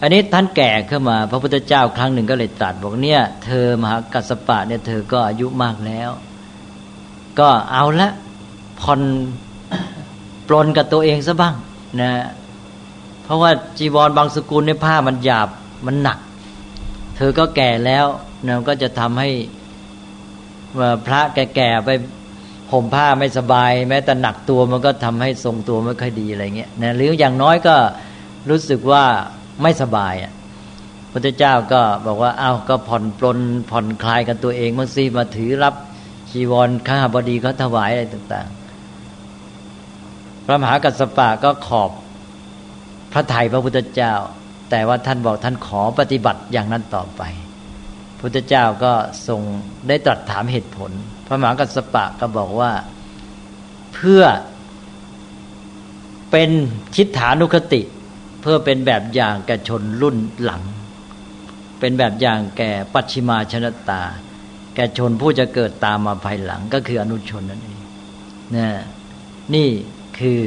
อันนี้ท่านแก่ขึ้นมาพระพุทธเจ้าครั้งหนึ่งก็เลยตรัสบอกเนี่ยเธอมหากัสสปะเนี่ยเธอก็อายุมากแล้วก็เอาละผ่อนปลนกับตัวเองซะบ้างนะเพราะว่าจีวรบางสกุลเนี่ยผ้ามันหยาบมันหนักเธอก็แก่แล้วนะก็จะทำให้พระแก่ๆไปห่มผ้าไม่สบายแม้แต่หนักตัวมันก็ทำให้ทรงตัวไม่ค่อยดีอะไรเงี้ยนะหรืออย่างน้อยก็รู้สึกว่าไม่สบายอ่ะพระเจ้าก็บอกว่าเอ้าก็ผ่อนปลนผ่อนคลายกันตัวเองมั่งสิมาถือรับ จีวรข้าบดีเขาถวายอะไรต่างๆพระมหากัสสปะก็ขอบพระทัยพระพุทธเจ้าแต่ว่าท่านบอกท่านขอปฏิบัติอย่างนั้นต่อไปพระพุทธเจ้าก็ทรงได้ตรัสถามเหตุผลพระมหากัสสปะก็บอกว่าเพื่อเป็นทิฏฐานุคติเพื่อเป็นแบบอย่างแก่ชนรุ่นหลังเป็นแบบอย่างแก่ปัจฉิมาชนตาแก่ชนผู้จะเกิดตามมาภายหลังก็คืออนุชนนั่นเองนะนี่คือ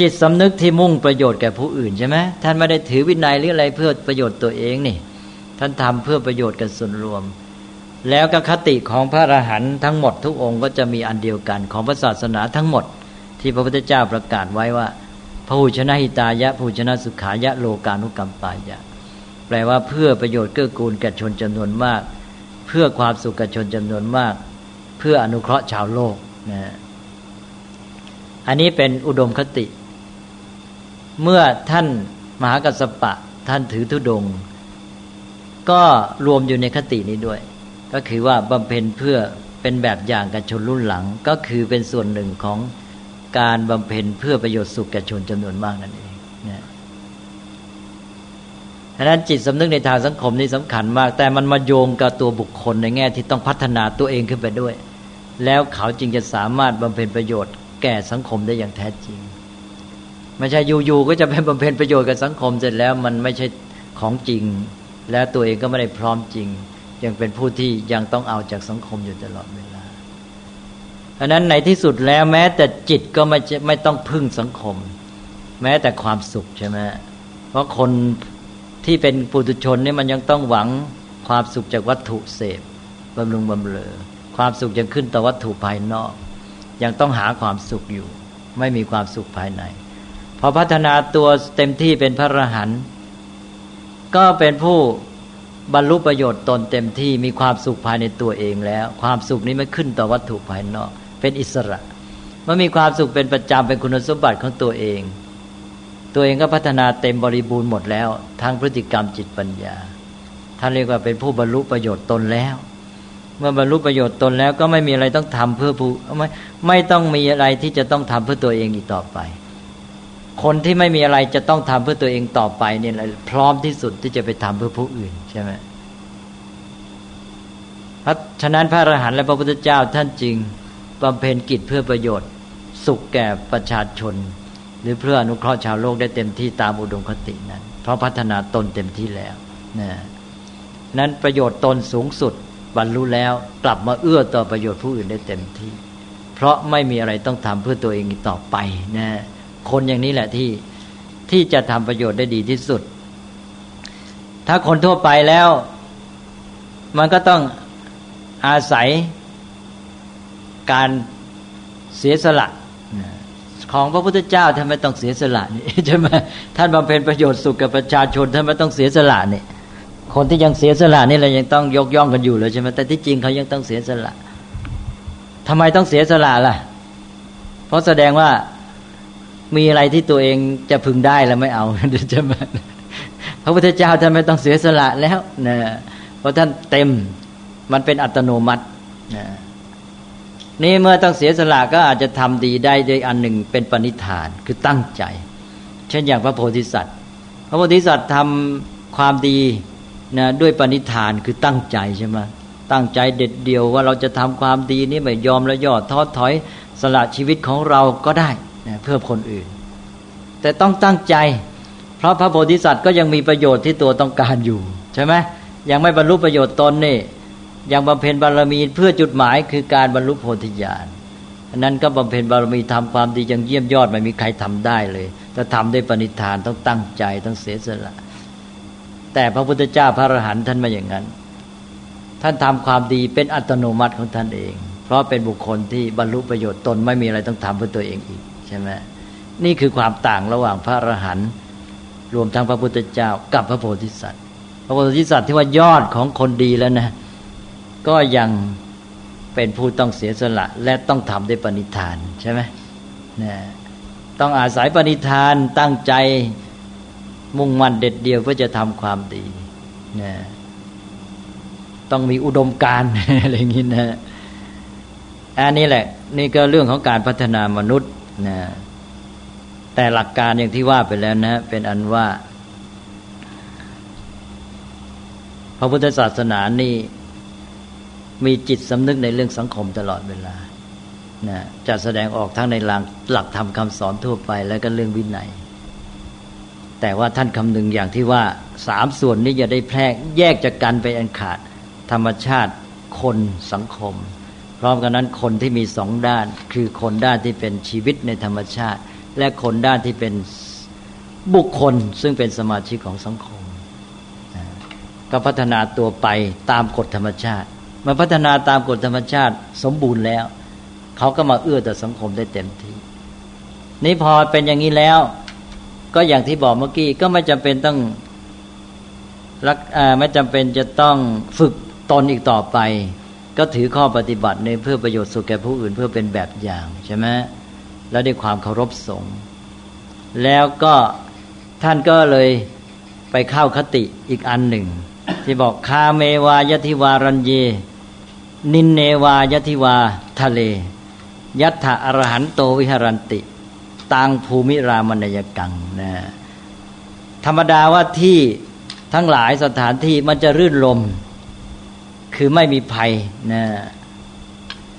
จิตสำนึกที่มุ่งประโยชน์แก่ผู้อื่นใช่ไหมท่านไม่ได้ถือวินัยหรืออะไรเพื่อประโยชน์ตัวเองนี่ท่านทำเพื่อประโยชน์แก่ส่วนรวมแล้วก็คติของพระอรหันต์ทั้งหมดทุกองค์ก็จะมีอันเดียวกันของพระศาสนาทั้งหมดที่พระพุทธเจ้าประกาศไว้ว่าภูชนะหิตายะภูชนะสุขายะโลกานุกัมปายะแปลว่าเพื่อประโยชน์เกื้อกูลแก่ชนจำนวนมากเพื่อความสุขแก่ชนจำนวนมากเพื่ออนุเคราะห์ชาวโลกนะอันนี้เป็นอุดมคติเมื่อท่านมหากัสสปะท่านถือธุดงค์ก็รวมอยู่ในคตินี้ด้วยก็คือว่าบำเพ็ญเพื่อเป็นแบบอย่างแก่ชนรุ่นหลังก็คือเป็นส่วนหนึ่งของการบำเพ็ญเพื่อประโยชน์สุขแก่ชนจำนวนมากนั่นเองนะฉะนั้นจิตสำนึกในทางสังคมนี่สำคัญมากแต่มันมาโยงกับตัวบุคคลในแง่ที่ต้องพัฒนาตัวเองขึ้นไปด้วยแล้วเขาจึงจะสามารถบำเพ็ญประโยชน์แก่สังคมได้อย่างแท้จริงไม่ใช่อยู่ๆก็จะเป็นบำเพ็ญประโยชน์กับสังคมเสร็จแล้วมันไม่ใช่ของจริงและตัวเองก็ไม่ได้พร้อมจริงยังเป็นผู้ที่ยังต้องเอาจากสังคมอยู่ตลอดเวลาเพราะนั้นในที่สุดแล้วแม้แต่จิตก็ไม่ไม่ต้องพึ่งสังคมแม้แต่ความสุขใช่ไหมเพราะคนที่เป็นปุถุชนนี่มันยังต้องหวังความสุขจากวัตถุเสพบำรุงบำเรอความสุขยังขึ้นต่อวัตถุภายนอกยังต้องหาความสุขอยู่ไม่มีความสุขภายในพอพัฒนาตัวเต็มที่เป็นพระอรหันต์ก็เป็นผู้บรรลุประโยชน์ตนเต็มที่มีความสุขภายในตัวเองแล้วความสุขนี้ไม่ขึ้นต่อวัตถุภายนอกเป็นอิสระมันมีความสุขเป็นประจำเป็นคุณสมบัติของตัวเองตัวเองก็พัฒนาเต็มบริบูรณ์หมดแล้วทั้งพฤติกรรมจิตปัญญาท่านเรียกว่าเป็นผู้บรรลุประโยชน์ตนแล้วเมื่อบรรลุประโยชน์ตนแล้วก็ไม่มีอะไรต้องทำเพื่อผู้ไม่ไม่ต้องมีอะไรที่จะต้องทำเพื่อตัวเองอีกต่อไปคนที่ไม่มีอะไรจะต้องทำเพื่อตัวเองต่อไปเนี่ยพร้อมที่สุดที่จะไปทำเพื่อผู้อื่นใช่ไหมเพราะฉะนั้นพระอรหันต์และพระพุทธเจ้าท่านจึงบำเพ็ญกิจเพื่อประโยชน์สุขแก่ประชาชนหรือเพื่ออนุเคราะห์ชาวโลกได้เต็มที่ตามอุดมคตินั้นเพราะพัฒนาตนเต็มที่แล้วนะนั้นประโยชน์ตนสูงสุดบรรลุแล้วกลับมาเอื้อต่อประโยชน์ผู้อื่นได้เต็มที่เพราะไม่มีอะไรต้องทำเพื่อตัวเองต่อไปนะคนอย่างนี้แหละที่ที่จะทำประโยชน์ได้ดีที่สุดถ้าคนทั่วไปแล้วมันก็ต้องอาศัยการเสียสละของพระพุทธเจ้าท่านไม่ต้องเสียสละนี่ใช่ไหมท่านบำเพ็ญประโยชน์สุขกับประชาชนท่านไม่ต้องเสียสละนี่คนที่ยังเสียสละนี่เรายังต้องยกย่องกันอยู่เลยใช่ไหมแต่ที่จริงเขายังต้องเสียสละทำไมต้องเสียสละล่ะเพราะแสดงว่ามีอะไรที่ตัวเองจะพึงได้แล้วไม่เอาใช่ไหมพระพุทธเจ้าท่านไม่ต้องเสียสละแล้วนะเพราะท่านเต็มมันเป็นอัตโนมัตินะนี่เมื่อต้องเสียสละก็อาจจะทำดีได้โดยอันหนึ่งเป็นปณิธานคือตั้งใจเช่นอย่างพระโพธิสัตว์พระโพธิสัตว์ทำความดีนะด้วยปณิธานคือตั้งใจใช่ไหมตั้งใจเด็ดเดี่ยวว่าเราจะทำความดีนี้ไม่ยอมและย่อท้อถอยสละชีวิตของเราก็ได้เพื่อคนอื่นแต่ต้องตั้งใจเพราะพระโพธิสัตว์ก็ยังมีประโยชน์ที่ตัวต้องการอยู่ใช่ไหมยังไม่บรรลุประโยชน์ตนนี่ยังบำเพ็ญบารมีเพื่อจุดหมายคือการบรรลุโพธิญาณนั้นก็บำเพ็ญบารมีทำความดียังเยี่ยมยอดไม่มีใครทำได้เลยถ้าทำด้วยปณิธานต้องตั้งใจต้องเสียสละแต่พระพุทธเจ้าพระอรหันต์ท่านไม่อย่างนั้นท่านทำความดีเป็นอัตโนมัติของท่านเองเพราะเป็นบุคคลที่บรรลุประโยชน์ตนไม่มีอะไรต้องทำเพื่อตัวเองอีกใช่ไหมนี่คือความต่างระหว่างพระอรหันต์รวมทั้งพระพุทธเจ้ากับพระโพธิสัตว์พระโพธิสัตว์ที่ว่ายอดของคนดีแล้วนะก็ยังเป็นผู้ต้องเสียสละและต้องทำด้วยปณิธานใช่ไหมนะต้องอาศัยปณิธานตั้งใจมุ่งมั่นเด็ดเดี่ยวเพื่อจะทำความดีนะต้องมีอุดมการณ์ อะไรอย่างนี้นะ อันนี้แหละนี่ก็เรื่องของการพัฒนามนุษย์นะแต่หลักการอย่างที่ว่าไปแล้วนะเป็นอันว่าพระพุทธศาสนานี่มีจิตสำนึกในเรื่องสังคมตลอดเวลานะจะแสดงออกทั้งในหลักธรรมคำสอนทั่วไปและก็เรื่องวินัยแต่ว่าท่านคำนึงอย่างที่ว่าสามส่วนนี้อย่าได้แพร่แยกจากกันไปอันขาดธรรมชาติคนสังคมพร้อมกันนั้นคนที่มีสองด้านคือคนด้านที่เป็นชีวิตในธรรมชาติและคนด้านที่เป็นบุคคลซึ่งเป็นสมาชิกของสังคมก็พัฒนาตัวไปตามกฎธรรมชาติมาพัฒนาตามกฎธรรมชาติสมบูรณ์แล้วเขาก็มาเอื้อต่อสังคมได้เต็มที่นี่พอเป็นอย่างนี้แล้วก็อย่างที่บอกเมื่อกี้ก็ไม่จำเป็นต้องรักไม่จำเป็นจะต้องฝึกตนอีกต่อไปก็ถือข้อปฏิบัติในเพื่อประโยชน์สุขแก่ผู้อื่นเพื่อเป็นแบบอย่างใช่ไหมแล้วด้วยความเคารพสงฆ์แล้วก็ท่านก็เลยไปเข้าคติอีกอันหนึ่งที่บอกคาเมวายทิวารัญเยนินเนวายทิวาทะเลยัตถะอรหันโตวิหรันติตังภูมิรามนยกังนะธรรมดาว่าที่ทั้งหลายสถานที่มันจะรื่นลมคือไม่มีภัยนะ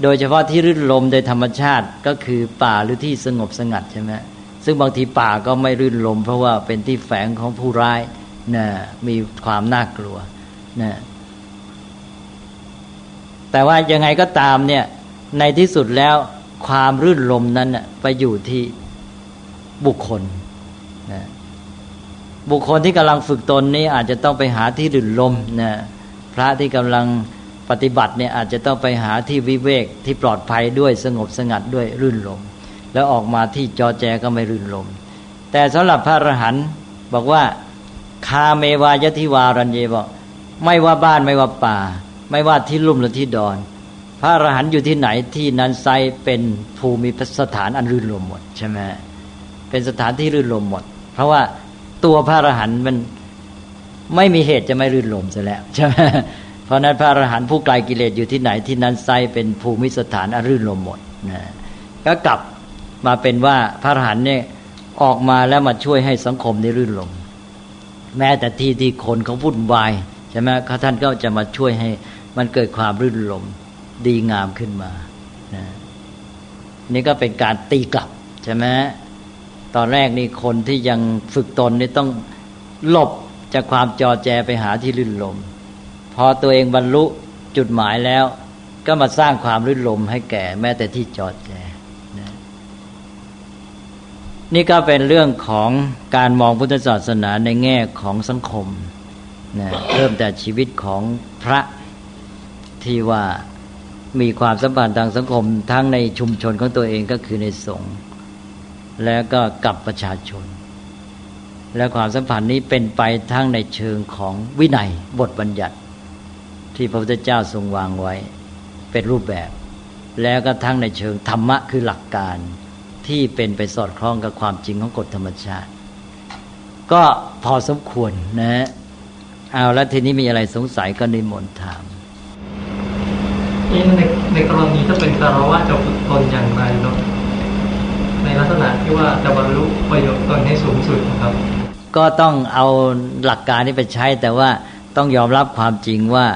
โดยเฉพาะที่รื่นลมโดยธรรมชาติก็คือป่าหรือที่สงบสงัดใช่ไหมซึ่งบางทีป่าก็ไม่รื่นลมเพราะว่าเป็นที่แฝงของผู้ร้ายนะมีความน่ากลัวนะแต่ว่ายังไงก็ตามเนี่ยในที่สุดแล้วความรื่นลมนั้นไปอยู่ที่บุคคลนะบุคคลที่กำลังฝึกตนนี้อาจจะต้องไปหาที่รื่นลมนะพระที่กำลังปฏิบัติเนี่ยอาจจะต้องไปหาที่วิเวกที่ปลอดภัยด้วยสงบสงัดด้วยรื่นลมแล้วออกมาที่จอแจก็ไม่รื่นลมแต่สำหรับพระอรหันต์บอกว่าคาเมวายทิวารัญเยบอกไม่ว่าบ้านไม่ว่าป่าไม่ว่าที่ลุ่มหรือที่ดอนพระอรหันต์อยู่ที่ไหนที่นั้นไซเป็นภูมิสถานอันรื่นลมหมดใช่ไหมเป็นสถานที่รื่นลมหมดเพราะว่าตัวพระอรหันต์มันไม่มีเหตุจะไม่รื่นลมซะแล้วใช่ไหมเพราะนั้นพระอรหันต์ผู้ไกลกิเลสอยู่ที่ไหนที่นั้นไซเป็นภูมิสถานอันรื่นลมหมดนะก็กลับมาเป็นว่าพระอรหันต์เนี่ยออกมาแล้วมาช่วยให้สังคมได้รื่นลมแม้แต่ที่ที่คนเขาวุ่นวายใช่ไหมเขาท่านก็จะมาช่วยให้มันเกิดความรื่นลมดีงามขึ้นมานะนี่ก็เป็นการตีกลับใช่ไหมตอนแรกนี่คนที่ยังฝึกตนนี่ต้องหลบจากความจอแจไปหาที่รื่นลมพอตัวเองบรรลุจุดหมายแล้วก็มาสร้างความรื่นลมให้แก่แม้แต่ที่จอแจนะนี่ก็เป็นเรื่องของการมองพุทธศาสนาในแง่ของสังคมนะเริ่มแต่ชีวิตของพระที่ว่ามีความสัมพันธ์ทางสังคมทั้งในชุมชนของตัวเองก็คือในสงฆ์และก็กับประชาชนและความสัมพันธ์นี้เป็นไปทั้งในเชิงของวินัยบทบัญญัติที่พระพุทธเจ้าทรงวางไว้เป็นรูปแบบแล้วก็ทั้งในเชิงธรรมะคือหลักการที่เป็นไปสอดคล้องกับความจริงของกฎธรรมชาติก็พอสมควรนะฮะเอาแล้วทีนี้มีอะไรสงสัยก็นิมนต์ถามในในกรณีถ้าเป็นคารวะจะฝึกตนอย่างไรเนาะในลักษณะที่ว่าจะบรรลุประโยชน์ตนให้สูงสุดนะครับก็ต้องเอาหลักการนี้ไปใช้แต่ว่าต้องยอมรับความจริงว่า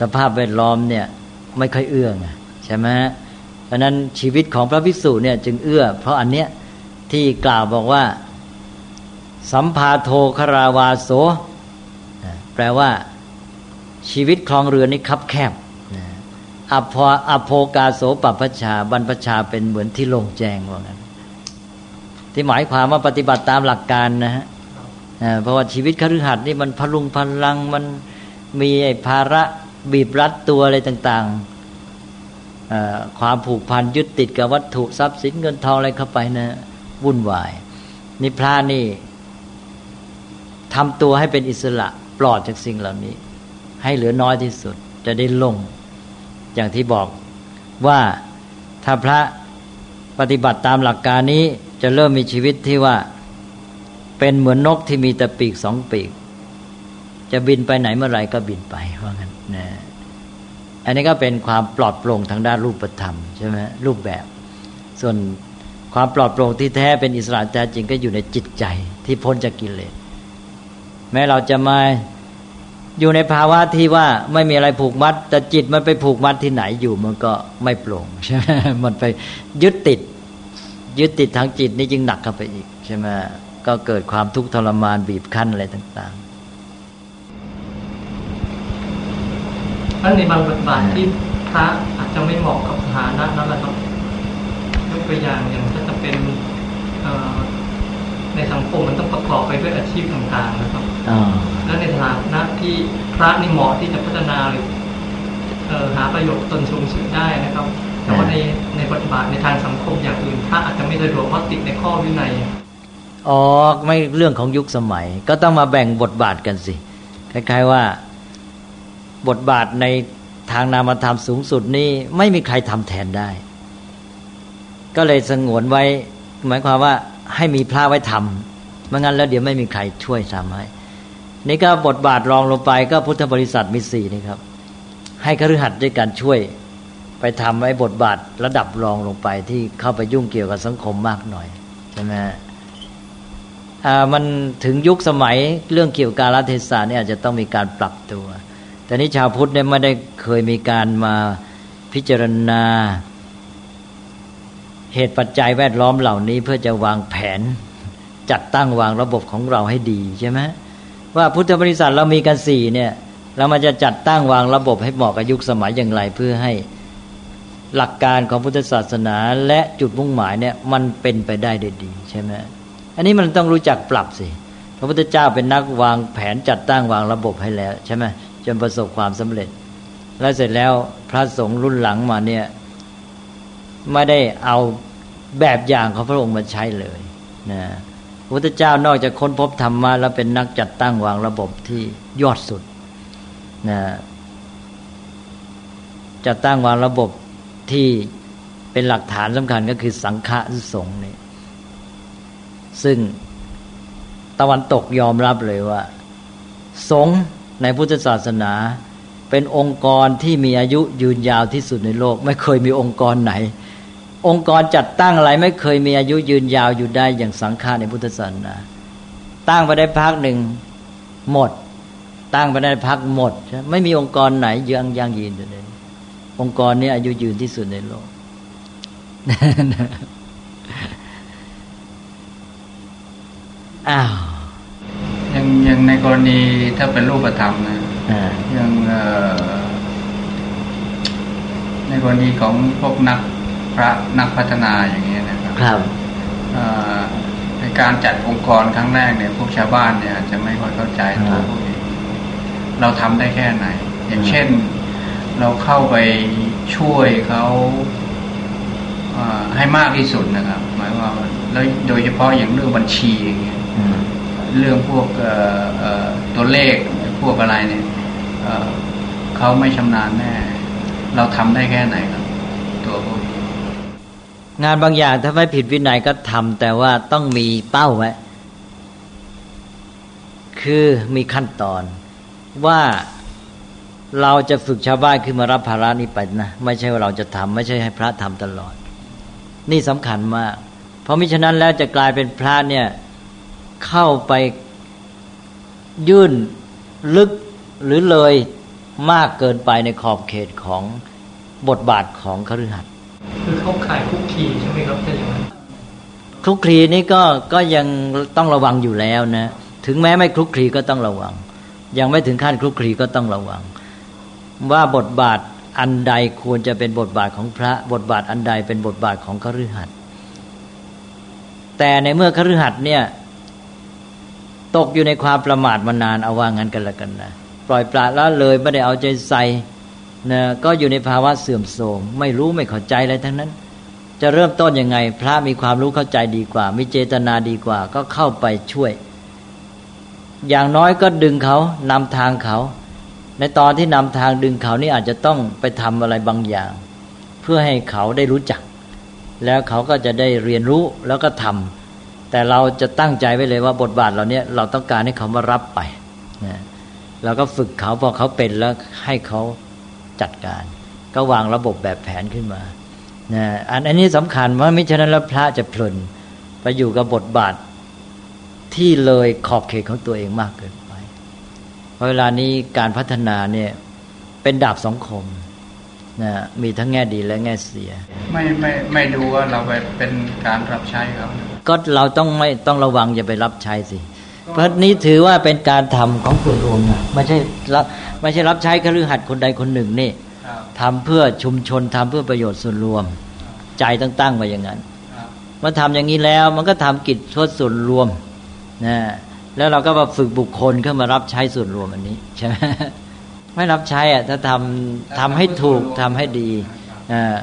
สภาพแวดล้อมเนี่ยไม่ค่อยเอื้อใช่ไหมเพราะนั้นชีวิตของพระภิกษุเนี่ยจึงเอื้อเพราะอันเนี้ยที่กล่าวบอกว่าสัมภาโทคาราวาโสแปลว่าชีวิตคลองเรือนนี่คับแคบอภอโภกาโสปัพพชาบรรพชาเป็นเหมือนที่โล่งแจ้งว่างั้นที่หมายความว่าปฏิบัติตามหลักการนะฮะเพราะว่าชีวิตคฤหัสถ์นี่มันพลุงพลังมันมีไอ้ภาระบีบรัดตัวอะไรต่างๆความผูกพันยึดติดกับวัตถุทรัพย์สินเงินทองอะไรเข้าไปนะวุ่นวายนี่พระนี่ทำตัวให้เป็นอิสระปลอดจากสิ่งเหล่านี้ให้เหลือน้อยที่สุดจะได้ลงอย่างที่บอกว่าถ้าพระปฏิบัติตามหลักการนี้จะเริ่มมีชีวิตที่ว่าเป็นเหมือนนกที่มีแต่ปีกสองปีกจะบินไปไหนเมื่อไหร่ก็บินไปว่างั้นนะ อันนี้ก็เป็นความปลอดโปร่งทางด้านรูปธรรมใช่ไหมรูปแบบส่วนความปลอดโปร่งที่แท้เป็นอิสระแท้จริงก็อยู่ในจิตใจที่พ้นจากกิเลสแม้เราจะมาอยู่ในภาวะที่ว่าไม่มีอะไรผูกมัดแต่จิตมันไปผูกมัดที่ไหนอยู่มันก็ไม่โปร่งใช่ไหมมันไปยึดติดยึดติดทางจิตนี่ยิ่งหนักเข้าไปอีกใช่ไหมก็เกิดความทุกข์ทรมานบีบคั้นอะไรต่างๆอันในบางบทบาทที่พระอาจจะไม่เหมาะกับฐานะนั้นแหละครับยกตัวอย่างอย่างจะเป็นในสังคมมันต้องประกอบไปด้วยอาชีพต่างๆนะครับและในฐานะที่พระนี่เหมาะที่จะพัฒนาหรือหาประโยชน์ตนสูงสุดได้นะครับแต่ว่าในในบทบาทในทางสังคมอย่างอื่นพระอาจจะไม่สะดวกเพราะติดในข้อวินัยอ๋อไม่เรื่องของยุคสมัยก็ต้องมาแบ่งบทบาทกันสิคล้ายๆว่าบทบาทในทางนามธรรมสูงสุดนี่ไม่มีใครทำแทนได้ก็เลยสงวนไว้หมายความว่าให้มีพระไว้ทำไม่งั้นแล้วเดี๋ยวไม่มีใครช่วยทำให้นี่ก็บทบาทรองลงไปก็พุทธบริษัทมีสี่นี่ครับให้คฤหัสถ์ด้วยการช่วยไปทำไอ้บทบาทระดับรองลงไปที่เข้าไปยุ่งเกี่ยวกับสังคมมากหน่อยใช่ไหมอ่ามันถึงยุคสมัยเรื่องเกี่ยวกับกาลเทศะเนี่ยอาจจะต้องมีการปรับตัวแต่นี่ชาวพุทธเนี่ยไม่ได้เคยมีการมาพิจารณาเหตุปัจจัยแวดล้อมเหล่านี้เพื่อจะวางแผนจัดตั้งวางระบบของเราให้ดีใช่ไหมว่าพุทธบริษัทเรามีกันสี่เนี่ยเรามาจะจัดตั้งวางระบบให้เหมาะกับยุคสมัยอย่างไรเพื่อให้หลักการของพุทธศาสนาและจุดมุ่งหมายเนี่ยมันเป็นไปได้ดีใช่ไหมอันนี้มันต้องรู้จักปรับสิพระพุทธเจ้าเป็นนักวางแผนจัดตั้งวางระบบให้แล้วใช่ไหมจนประสบความสำเร็จและเสร็จแล้วพระสงฆ์รุ่นหลังมาเนี่ยไม่ได้เอาแบบอย่างของพระองค์มาใช้เลยนะพระพุทธเจ้านอกจากค้นพบธรรมะแล้วเป็นนักจัดตั้งวางระบบที่ยอดสุดนะจัดตั้งวางระบบที่เป็นหลักฐานสำคัญก็คือสังฆสงฆ์นี่ซึ่งตะวันตกยอมรับเลยว่าสงฆ์ในพุทธศาสนาเป็นองค์กรที่มีอายุยืนยาวที่สุดในโลกไม่เคยมีองค์กรไหนองค์กรจัดตั้งอะไรไม่เคยมีอายุยืนยาวอยู่ได้อย่างสังฆะในพุทธศาสนาตั้งไปได้พักหนึ่งหมดตั้งไปได้พักหมดไม่มีองค์กรไหนยืนยั่งยืนอยู่เลยองค์กรนี้อายุยืนที่สุดในโลก อ้าวยังยังในกรณีถ้าเป็นรูปธรรมนะอย่างในกรณีของพวกนักพระนักพัฒนาอย่างนี้นะครับครับในการจัดองค์กรครั้งแรกเนี่ยพวกชาวบ้านเนี่ยอาจจะไม่ค่อยเข้าใจตัวพวกนี้เราทำได้แค่ไหนอย่างเช่นเราเข้าไปช่วยเขาให้มากที่สุดนะครับหมายว่าแล้วโดยเฉพาะอย่างเรื่องบัญชีอย่างเงี้ยเรื่องพวกตัวเลขพวกอะไรเนี่ย เ, เขาไม่ชำนาญแน่เราทำได้แค่ไหนครับตัวพวกนี้งานบางอย่างถ้าไม่ผิดวินัยก็ทำแต่ว่าต้องมีเป้าไว้คือมีขั้นตอนว่าเราจะฝึกชาวบ้านขึ้นมารับภาระนี้ไปนะไม่ใช่ว่าเราจะทำไม่ใช่ให้พระทำตลอดนี่สำคัญมากเพราะมิฉะนั้นแล้วจะกลายเป็นพระเนี่ยเข้าไปยื่นลึกหรือเลยมากเกินไปในขอบเขตของบทบาทของคฤหัสถ์คือเขาขายคุกคีใช่ไหมครับท่านอย่างนั้นคุกคีนี่ก็ก็ยังต้องระวังอยู่แล้วนะถึงแม้ไม่คุกคีก็ต้องระวังยังไม่ถึงขั้นคุกคีก็ต้องระวังว่าบทบาทอันใดควรจะเป็นบทบาทของพระบทบาทอันใดเป็นบทบาทของคฤหัสถ์แต่ในเมื่อคฤหัสถ์เนี่ยตกอยู่ในความประมาทมานานเอาว่างั้นกันละกันนะปล่อยปละละเลยไม่ได้เอาใจใส่นะก็อยู่ในภาวะเสื่อมโทรมไม่รู้ไม่เข้าใจอะไรทั้งนั้นจะเริ่มต้นยังไงพระมีความรู้เข้าใจดีกว่ามีเจตนาดีกว่าก็เข้าไปช่วยอย่างน้อยก็ดึงเขานำทางเขาในตอนที่นำทางดึงเขานี่อาจจะต้องไปทำอะไรบางอย่างเพื่อให้เขาได้รู้จักแล้วเขาก็จะได้เรียนรู้แล้วก็ทำแต่เราจะตั้งใจไว้เลยว่าบทบาทเราเนี่ยเราต้องการให้เขามารับไปนะเราก็ฝึกเขาพอเขาเป็นแล้วให้เขา จัดการก็วางระบบแบบแผนขึ้นมานะอันนี้สำคัญว่ามิฉะนั้นแล้วพระจะเพลินไปอยู่กับบทบาทที่เลยขอบเขตของตัวเองมากเกินไปเพราะเวลานี้การพัฒนาเนี่ยเป็นดาบสองคมนะมีทั้งแง่ดีและแง่เสียไม่ไม่ไม่ดูว่าเราไปเป็นการรับใช้ครับก็เราต้องไม่ต้องระวังอย่าไปรับใช้สิเพราะนี้ถือว่าเป็นการทำของส่วนรวมนะไม่ใช่รับไม่ใช่รับใช้คฤหัสถ์คนใดคนหนึ่งนี่ทำเพื่อชุมชนทำเพื่อประโยชน์ส่วนรวมใจตั้งตั้งไว้อย่างนั้นเมื่อทำอย่างนี้แล้วมันก็ทำกิจเพื่อส่วนรวมนะแล้วเราก็มาฝึกบุคคลขึ้นมารับใช้ส่วนรวมอันนี้ใช่ไหมไม่รับใช้อ่ะถ้าทำทำให้ถูกทำให้ดีอ่า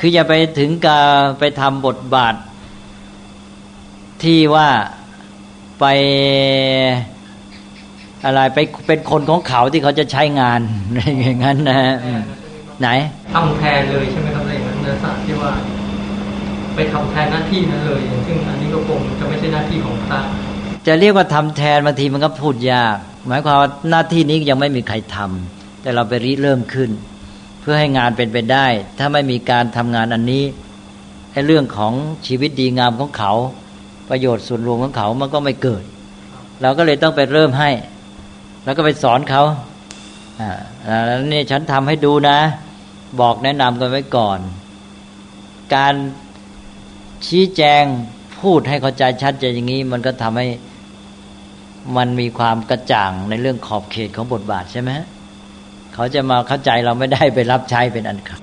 คืออย่าไปถึงกับไปทำบทบาทที่ว่าไปอะไรไปเป็นคนของเขาที่เขาจะใช้งานอะไรอย่างนั้นนะไหนทำแทนเลยใช่ไหมครับในเนื้อสารที่ว่าไปทำแทนหน้าที่นั้นเลยซึ่งอันนี้ก็คงจะไม่ใช่หน้าที่ของพระจะเรียกว่าทำแทนบางทีมันก็พูดยากหมายความว่าหน้าที่นี้ยังไม่มีใครทำแต่เราไปริเริ่มขึ้นเพื่อให้งานเป็นไปได้ถ้าไม่มีการทำงานอันนี้ไอ้เรื่องของชีวิตดีงามของเขาประโยชน์ส่วนรวมของเขามันก็ไม่เกิดเราก็เลยต้องไปเริ่มให้แล้วก็ไปสอนเขาอ่าแล้วนี่ฉันทำให้ดูนะบอกแนะนำกันไว้ก่อนการชี้แจงพูดให้เข้าใจชัดเจนอย่างนี้มันก็ทำให้มันมีความกระจ่างในเรื่องขอบเขตของบทบาทใช่ไหมเขาจะมาเข้าใจเราไม่ได้ไปรับใช้เป็นอันขาด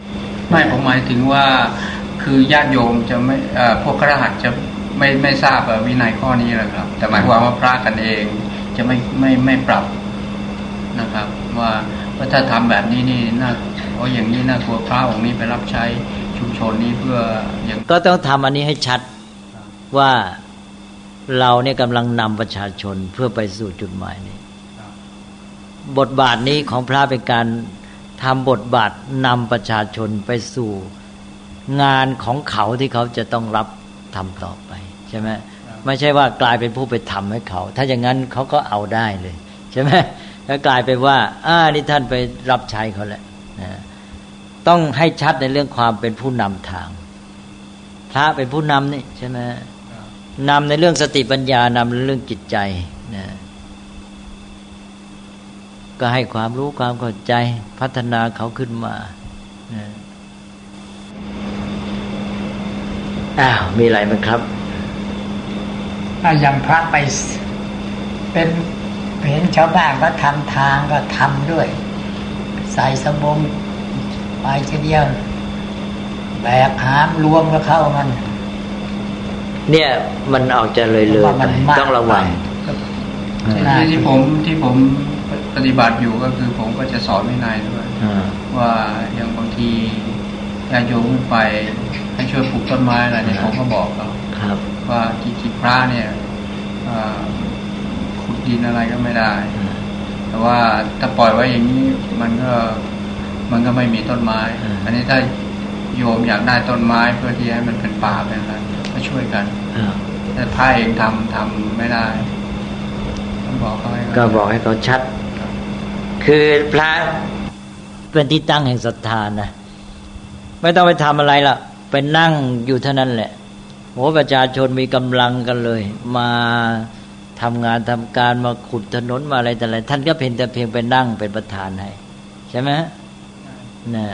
ไม่ผมหมายถึงว่าคือญาติโยมจะไม่พวกคฤหัสถ์จะไม่ไม่ทราบวินัยข้อนี้หรอกครับแต่หมายความว่าพระกันเองจะไม่ไม่ไม่ปรับนะครับว่าว่าถ้าทำแบบนี้นี่น่าโอ้อย่างนี้น่ากลัวพระองค์นี้ไปรับใช้ชุมชนนี้เพื่ออย่างก็ต้องทำอันนี้ให้ชัดว่าเราเนี่ยกำลังนำประชาชนเพื่อไปสู่จุดหมายนี้บทบาทนี้ของพระเป็นการทำบทบาทนำประชาชนไปสู่งานของเขาที่เขาจะต้องรับทำต่อไปใช่ไหมไม่ใช่ว่ากลายเป็นผู้ไปทำให้เขาถ้าอย่างนั้นเขาก็เอาได้เลยใช่ไหมแล้วกลายเป็นว่าอ่านี่ท่านไปรับใช้เขาแหละนะต้องให้ชัดในเรื่องความเป็นผู้นำทางพระเป็นผู้นำนี่ใช่ไหมนำในเรื่องสติปัญญานำในเรื่องจิตใจนะก็ให้ความรู้ความเข้าใจพัฒนาเขาขึ้นมานะอ้าวมีอะไรไหมครับถ้ายังพระไปเป็นเห็นชาวบ้านก็ทำทางก็ทำด้วยใส่สบงไปเฉยเดียวแบกหามรวมก็เข้ามันเนี่ยมันออกจะเลยเลยต้องระวังที่ที่ผมที่ผมปฏิบัติอยู่ก็คือผมก็จะสอนวินัยด้วยว่าอย่างบางทีญาติโยมไปให้ช่วยปลูกต้นไม้อะไรเนี่ยผมก็บอกเขาว่ากิจพระเนี่ยขุดดินอะไรก็ไม่ได้แต่ว่าถ้าปล่อยไว้อย่างนี้มันก็มันก็ไม่มีต้นไม้อันนี้ถ้าโยมอยากได้ต้นไม้เพื่อที่ให้มันเป็นป่าเป็นอะไรก็ช่วยกันแต่พระเองทำทำไม่ได้ต้องบอกเขาให้ก็บอกให้เขาชัดคือพระเป็นที่ตั้งแห่งศรัทธานะไม่ต้องไปทำอะไรล่ะไปนั่งอยู่เท่านั้นแหละโหประชาชนมีกำลังกันเลยมาทำงานทำการมาขุดถนนมาอะไรแต่อะไรท่านก็เพียงแต่เพียงไปนั่งเป็นประธานให้ใช่ไหมนะ